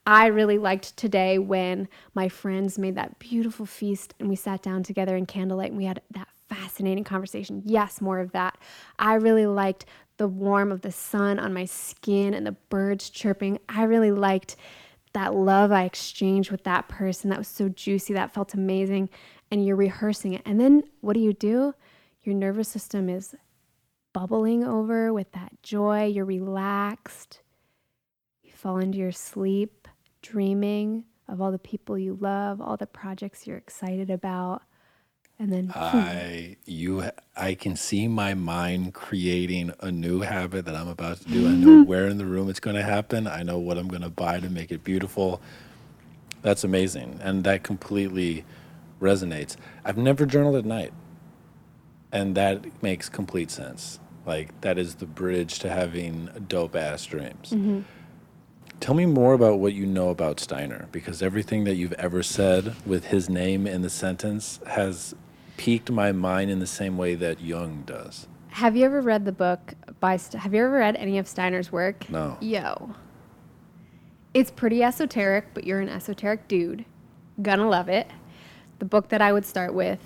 I really liked today when my friends made that beautiful feast and we sat down together in candlelight and we had that fascinating conversation. Yes, more of that. I really liked the warmth of the sun on my skin and the birds chirping. I really liked that love I exchanged with that person. That was so juicy. That felt amazing. And you're rehearsing it. And then what do? Your nervous system is bubbling over with that joy. You're relaxed. You fall into your sleep, dreaming of all the people you love, all the projects you're excited about. And then I can see my mind creating a new habit that I'm about to do. I know where in the room it's going to happen. I know what I'm going to buy to make it beautiful. That's amazing. And that completely resonates. I've never journaled at night. And that makes complete sense. Like, that is the bridge to having dope-ass dreams. Mm-hmm. Tell me more about what you know about Steiner, because everything that you've ever said with his name in the sentence has piqued my mind in the same way that Jung does. Have you ever read the book by... Have you ever read any of Steiner's work? No. Yo. It's pretty esoteric, but you're an esoteric dude. Gonna love it. The book that I would start with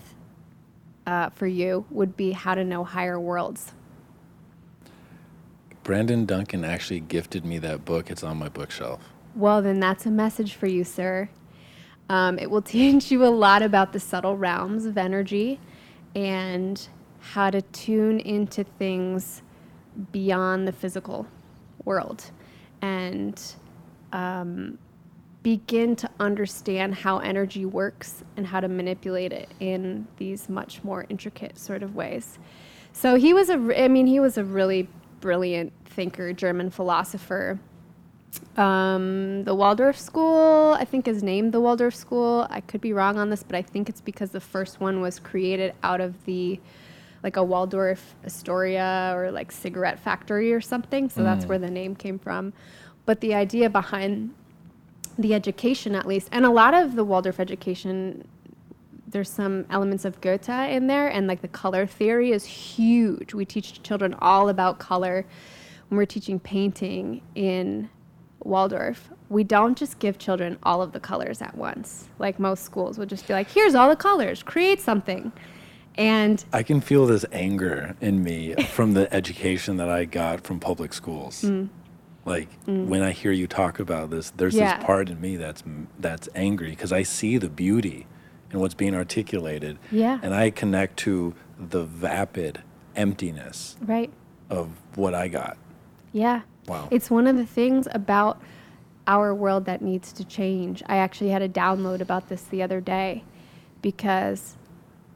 for you would be How to Know Higher Worlds. Brandon Duncan actually gifted me that book. It's on my bookshelf. Well, then that's a message for you, sir. It will teach you a lot about the subtle realms of energy and how to tune into things beyond the physical world and begin to understand how energy works and how to manipulate it in these much more intricate sort of ways. So he was a really brilliant thinker, German philosopher. The Waldorf School, I think, is named the Waldorf School. I could be wrong on this, but I think it's because the first one was created out of a Waldorf Astoria or like cigarette factory or something. So that's where the name came from. But the idea behind the education, at least, and a lot of the Waldorf education, there's some elements of Goethe in there, and like the color theory is huge. We teach children all about color when we're teaching painting in Waldorf. We don't just give children all of the colors at once. Like most schools will just be like, here's all the colors, create something. And I can feel this anger in me from the education that I got from public schools. When I hear you talk about this, there's this part in me that's angry because I see the beauty in what's being articulated. Yeah. And I connect to the vapid emptiness of what I got. Yeah. Wow. It's one of the things about our world that needs to change. I actually had a download about this the other day because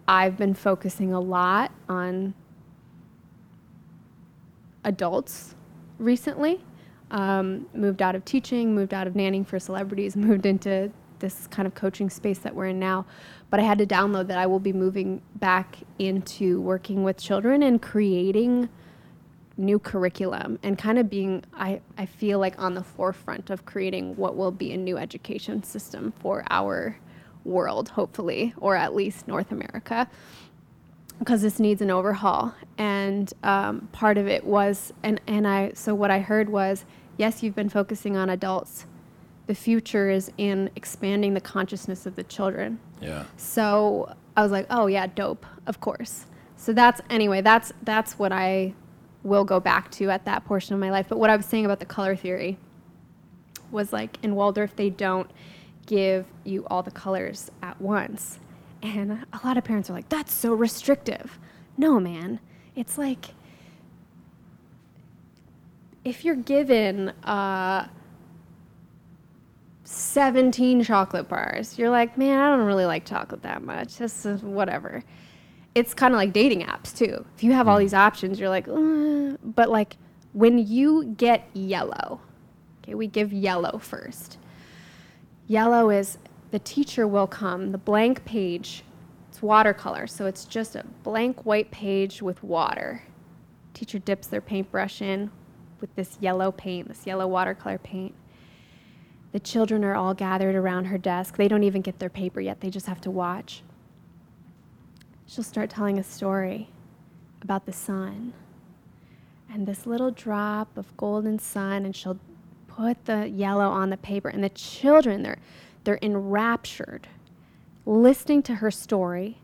I've been focusing a lot on adults recently. Moved out of teaching, moved out of nannying for celebrities, moved into this kind of coaching space that we're in now. But I had to download that I will be moving back into working with children and creating new curriculum and kind of being, I feel like, on the forefront of creating what will be a new education system for our world, hopefully, or at least North America, because this needs an overhaul. And part of it was, so what I heard was, yes, you've been focusing on adults. The future is in expanding the consciousness of the children. Yeah. So I was like, oh yeah, dope, of course. So that's what I will go back to at that portion of my life. But what I was saying about the color theory was, like, in Waldorf, they don't give you all the colors at once. And a lot of parents are like, that's so restrictive. No, man. It's like, if you're given 17 chocolate bars, you're like, man, I don't really like chocolate that much. This is whatever. It's kind of like dating apps, too. If you have all these options, you're like, but like when you get yellow, okay, we give yellow first. Yellow is the teacher will come, the blank page, it's watercolor. So it's just a blank white page with water. Teacher dips their paintbrush in with this yellow paint, this yellow watercolor paint. The children are all gathered around her desk. They don't even get their paper yet. They just have to watch. She'll start telling a story about the sun and this little drop of golden sun, and she'll put the yellow on the paper. And the children, they're enraptured listening to her story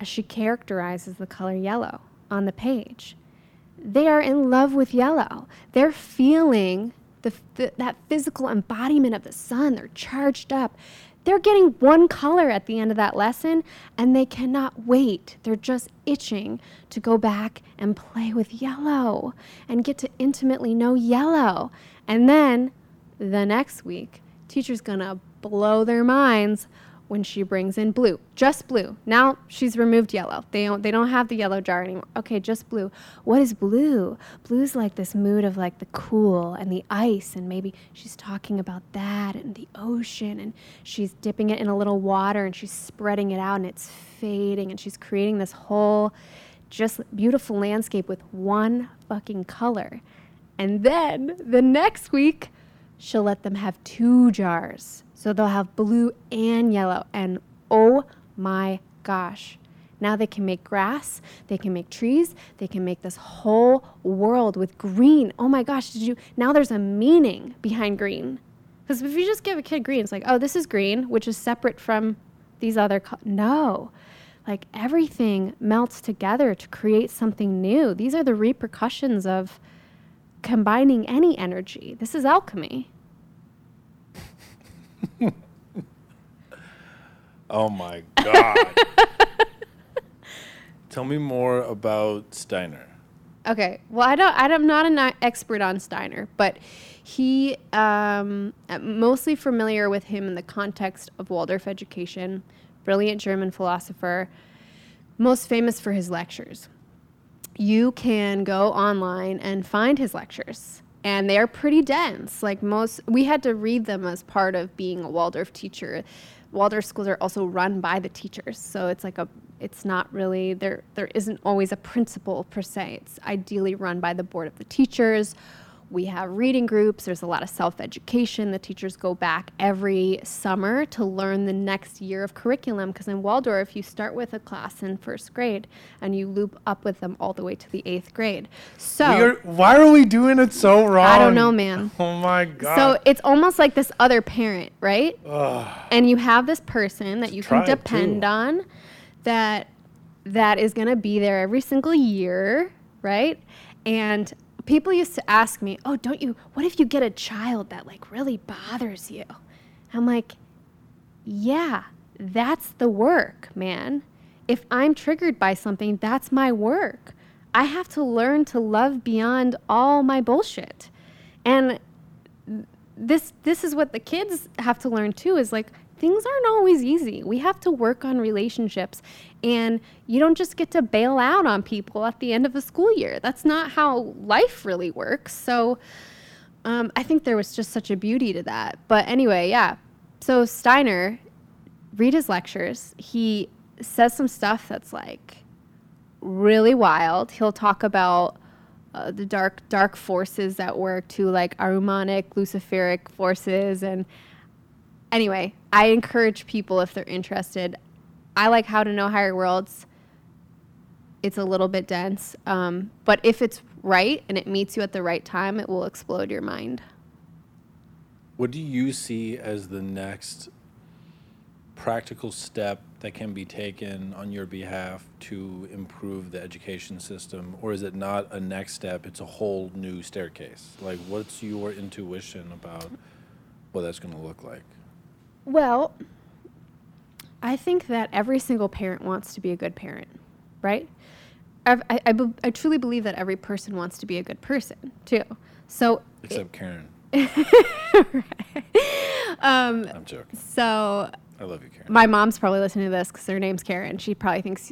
as she characterizes the color yellow on the page. They are in love with yellow. They're feeling that physical embodiment of the sun. They're charged up. They're getting one color at the end of that lesson, and they cannot wait. They're just itching to go back and play with yellow and get to intimately know yellow. And then the next week, teacher's going to blow their minds when she brings in blue, just blue. Now she's removed yellow. They don't have the yellow jar anymore. Okay, just blue. What is blue? Blue's like this mood of like the cool and the ice, and maybe she's talking about that and the ocean, and she's dipping it in a little water and she's spreading it out and it's fading, and she's creating this whole just beautiful landscape with one fucking color. And then the next week, she'll let them have two jars. So they'll have blue and yellow. And oh my gosh, Now they can make grass, they can make trees, they can make this whole world with green. Oh my gosh, now there's a meaning behind green. Because if you just give a kid green, it's like, oh, this is green, which is separate from these other, no. Like everything melts together to create something new. These are the repercussions of combining any energy. This is alchemy. Oh my God. Tell me more about Steiner. Okay. Well, I'm not an expert on Steiner, but he, I'm mostly familiar with him in the context of Waldorf education, brilliant German philosopher, most famous for his lectures. You can go online and find his lectures, and they are pretty dense. Like we had to read them as part of being a Waldorf teacher. Waldorf schools are also run by the teachers, so it's like it's not really, there isn't always a principal per se. It's ideally run by the board of the teachers. We have reading groups. There's a lot of self-education. The teachers go back every summer to learn the next year of curriculum, because in Waldorf, you start with a class in first grade, and you loop up with them all the way to the eighth grade. So why are we doing it so wrong? I don't know, man. Oh, my God. So it's almost like this other parent, right? Ugh. And you have this person that you can depend on that is going to be there every single year, right? And people used to ask me, oh, what if you get a child that like really bothers you? I'm like, yeah, that's the work, man. If I'm triggered by something, that's my work. I have to learn to love beyond all my bullshit. And this is what the kids have to learn too, is like, things aren't always easy. We have to work on relationships, and you don't just get to bail out on people at the end of a school year. That's not how life really works. So I think there was just such a beauty to that. But anyway, yeah. So Steiner, read his lectures. He says some stuff that's like really wild. He'll talk about the dark forces at work too, like Ahrimanic, Luciferic forces, and anyway, I encourage people if they're interested. I like How to Know Higher Worlds. It's a little bit dense. But if it's right and it meets you at the right time, it will explode your mind. What do you see as the next practical step that can be taken on your behalf to improve the education system? Or is it not a next step? It's a whole new staircase. Like, what's your intuition about what that's going to look like? Well, I think that every single parent wants to be a good parent, right? I truly believe that every person wants to be a good person, too. So except Karen. I'm joking. So I love you, Karen. My mom's probably listening to this because her name's Karen. She probably thinks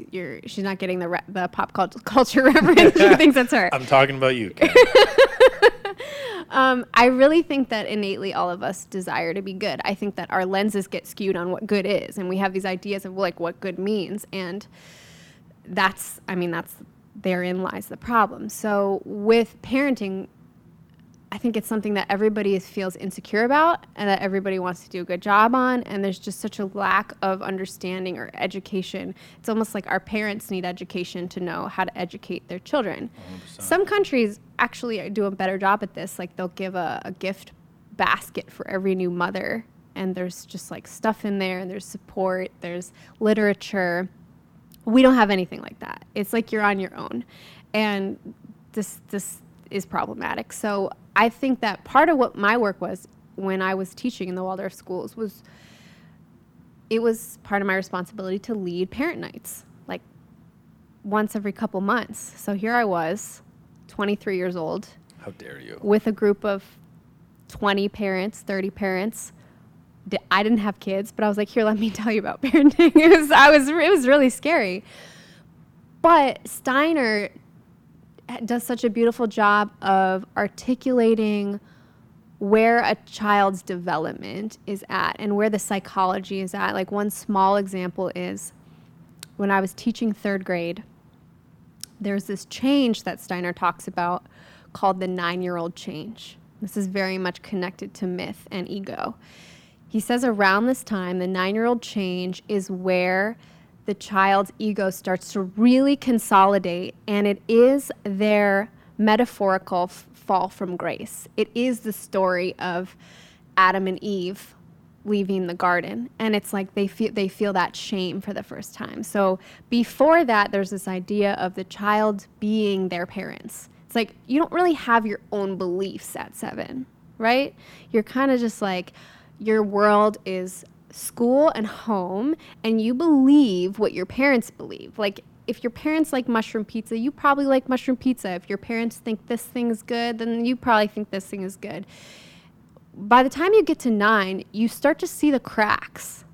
she's not getting the pop culture reference. She thinks that's her. I'm talking about you, Karen. I really think that innately all of us desire to be good. I think that our lenses get skewed on what good is, and we have these ideas of like what good means, and that's therein lies the problem. So with parenting, I think it's something that everybody feels insecure about and that everybody wants to do a good job on, and there's just such a lack of understanding or education. It's almost like our parents need education to know how to educate their children. 100%. Some countries actually do a better job at this. Like they'll give a gift basket for every new mother, and there's just like stuff in there, and there's support, there's literature. We don't have anything like that. It's like you're on your own, and this is problematic. So I think that part of what my work was when I was teaching in the Waldorf schools was part of my responsibility to lead parent nights, like once every couple months. So here I was, 23 years old. How dare you? With a group of 20 parents, 30 parents. I didn't have kids, but I was like, here, let me tell you about parenting. It was really scary. But Steiner does such a beautiful job of articulating where a child's development is at and where the psychology is at. Like one small example is when I was teaching third grade, there's this change that Steiner talks about called the 9-year-old change. This is very much connected to myth and ego. He says around this time, the 9-year-old change is where the child's ego starts to really consolidate, and it is their metaphorical fall from grace. It is the story of Adam and Eve leaving the garden, and it's like they feel that shame for the first time. So before that, there's this idea of the child being their parents. It's like you don't really have your own beliefs at 7, right? You're kind of just like, your world is school and home, and you believe what your parents believe. Like, if your parents like mushroom pizza, you probably like mushroom pizza. If your parents think this thing is good, then you probably think this thing is good. By the time you get to 9, you start to see the cracks.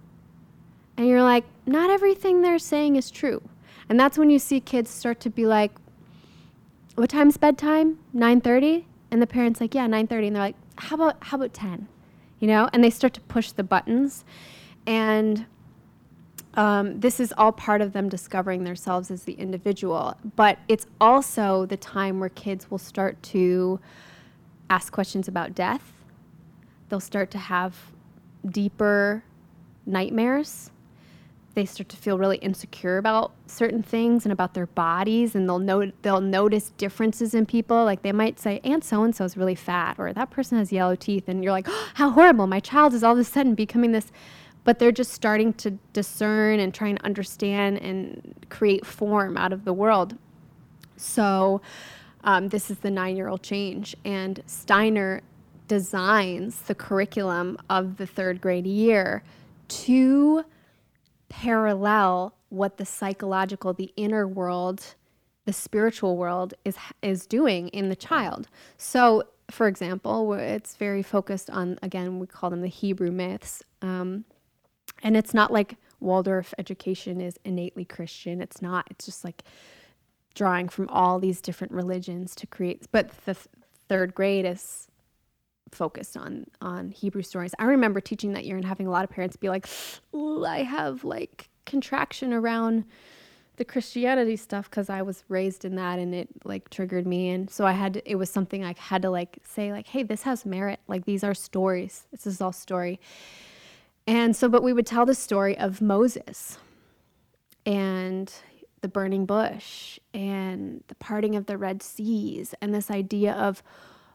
And you're like, not everything they're saying is true. And that's when you see kids start to be like, what time's bedtime? 9:30? And the parent's like, yeah, 9:30. And they're like, how about 10? You know? And they start to push the buttons. And this is all part of them discovering themselves as the individual. But it's also the time where kids will start to ask questions about death. They'll start to have deeper nightmares. They start to feel really insecure about certain things and about their bodies, and they'll notice differences in people. Like, they might say, Aunt so-and-so is really fat, or that person has yellow teeth, and you're like, oh, how horrible, my child is all of a sudden becoming this. But they're just starting to discern and trying to understand and create form out of the world. So this is the 9-year-old change, and Steiner designs the curriculum of the 3rd grade year to parallel what the psychological, the inner world, the spiritual world is doing in the child. So, for example, it's very focused on, again, we call them the Hebrew myths. And it's not like Waldorf education is innately Christian. It's not. It's just like drawing from all these different religions to create. But the 3rd grade is focused on Hebrew stories. I remember teaching that year and having a lot of parents be like, I have like contraction around the Christianity stuff because I was raised in that, and it like triggered me. And so I had to say hey, this has merit. Like, these are stories. This is all story. And so, but we would tell the story of Moses and the burning bush and the parting of the Red Seas, and this idea of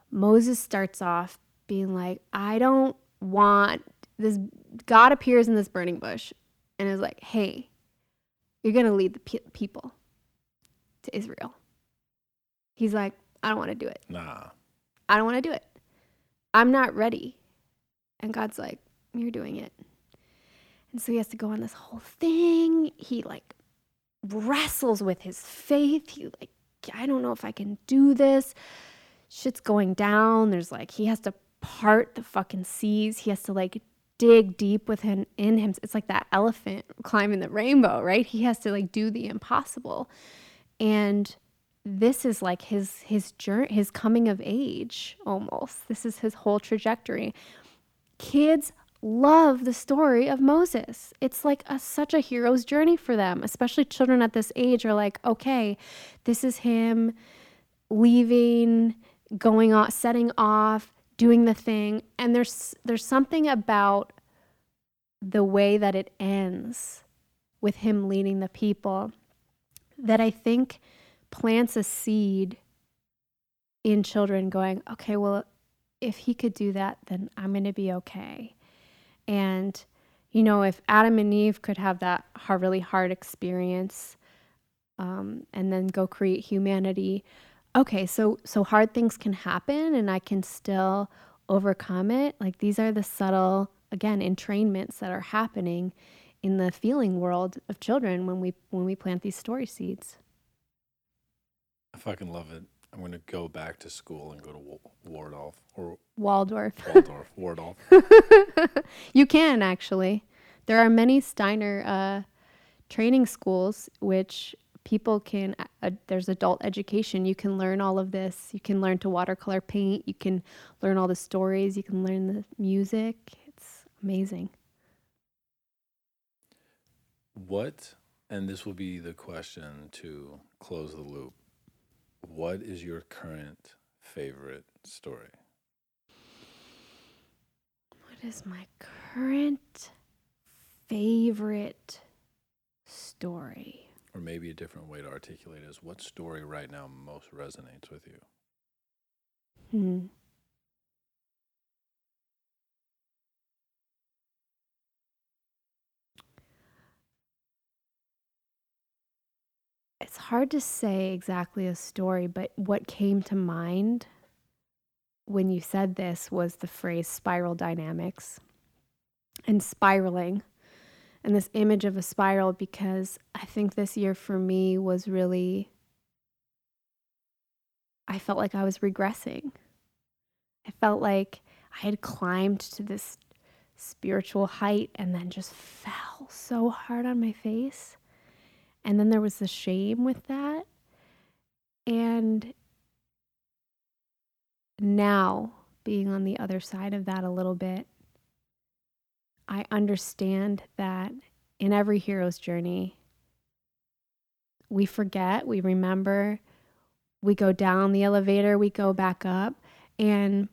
Moses starts off being like, I don't want this. God appears in this burning bush and is like, hey, you're going to lead the people to Israel. He's like, I don't want to do it. Nah. I don't want to do it. I'm not ready. And God's like, you're doing it. And so he has to go on this whole thing. He like wrestles with his faith. He like, I don't know if I can do this. Shit's going down. There's like, he has to part the fucking seas. He has to like dig deep within him. It's like that elephant climbing the rainbow, right? He has to like do the impossible. And this is like his journey, his coming of age almost. This is his whole trajectory. Kids love the story of Moses. It's like such a hero's journey for them, especially children at this age are like, okay, this is him leaving, going off, setting off, doing the thing. And there's something about the way that it ends with him leading the people that I think plants a seed in children going, okay, well, if he could do that, then I'm going to be okay. And, you know, if Adam and Eve could have that really hard experience and then go create humanity, okay, so hard things can happen and I can still overcome it. Like, these are the subtle, again, entrainments that are happening in the feeling world of children when we plant these story seeds. I fucking love it. I'm going to go back to school and go to Waldorf. You can, actually. There are many Steiner training schools, which people can, there's adult education. You can learn all of this. You can learn to watercolor paint. You can learn all the stories. You can learn the music. It's amazing. What, and this will be the question to close the loop, what is your current favorite story? What is my current favorite story? Or maybe a different way to articulate is, what story right now most resonates with you? Hmm. It's hard to say exactly a story, but what came to mind when you said this was the phrase spiral dynamics and spiraling, and this image of a spiral, because I think this year for me was really, I felt like I was regressing. I felt like I had climbed to this spiritual height and then just fell so hard on my face. And then there was the shame with that. And now, being on the other side of that a little bit, I understand that in every hero's journey, we forget, we remember, we go down the elevator, we go back up, and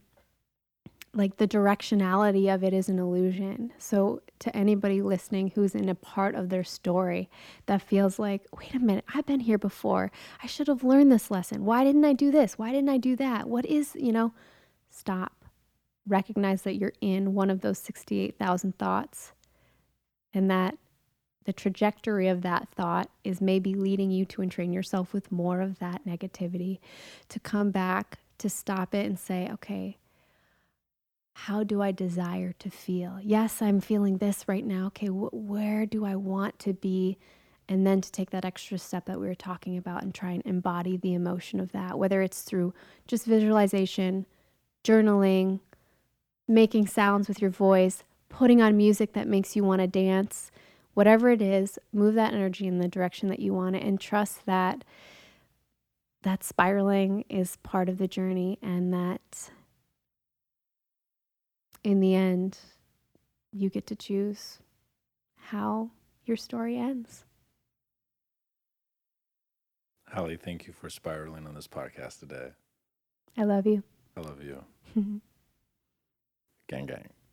like the directionality of it is an illusion. So to anybody listening who's in a part of their story that feels like, wait a minute, I've been here before. I should have learned this lesson. Why didn't I do this? Why didn't I do that? What is, stop. Recognize that you're in one of those 68,000 thoughts, and that the trajectory of that thought is maybe leading you to entrain yourself with more of that negativity, to come back, to stop it and say, okay, how do I desire to feel? Yes, I'm feeling this right now. Okay, where do I want to be? And then to take that extra step that we were talking about and try and embody the emotion of that, whether it's through just visualization, journaling, making sounds with your voice, putting on music that makes you want to dance, whatever it is, move that energy in the direction that you want it, and trust that that spiraling is part of the journey, and that in the end, you get to choose how your story ends. Hallie, thank you for spiraling on this podcast today. I love you. I love you. Gang, gang.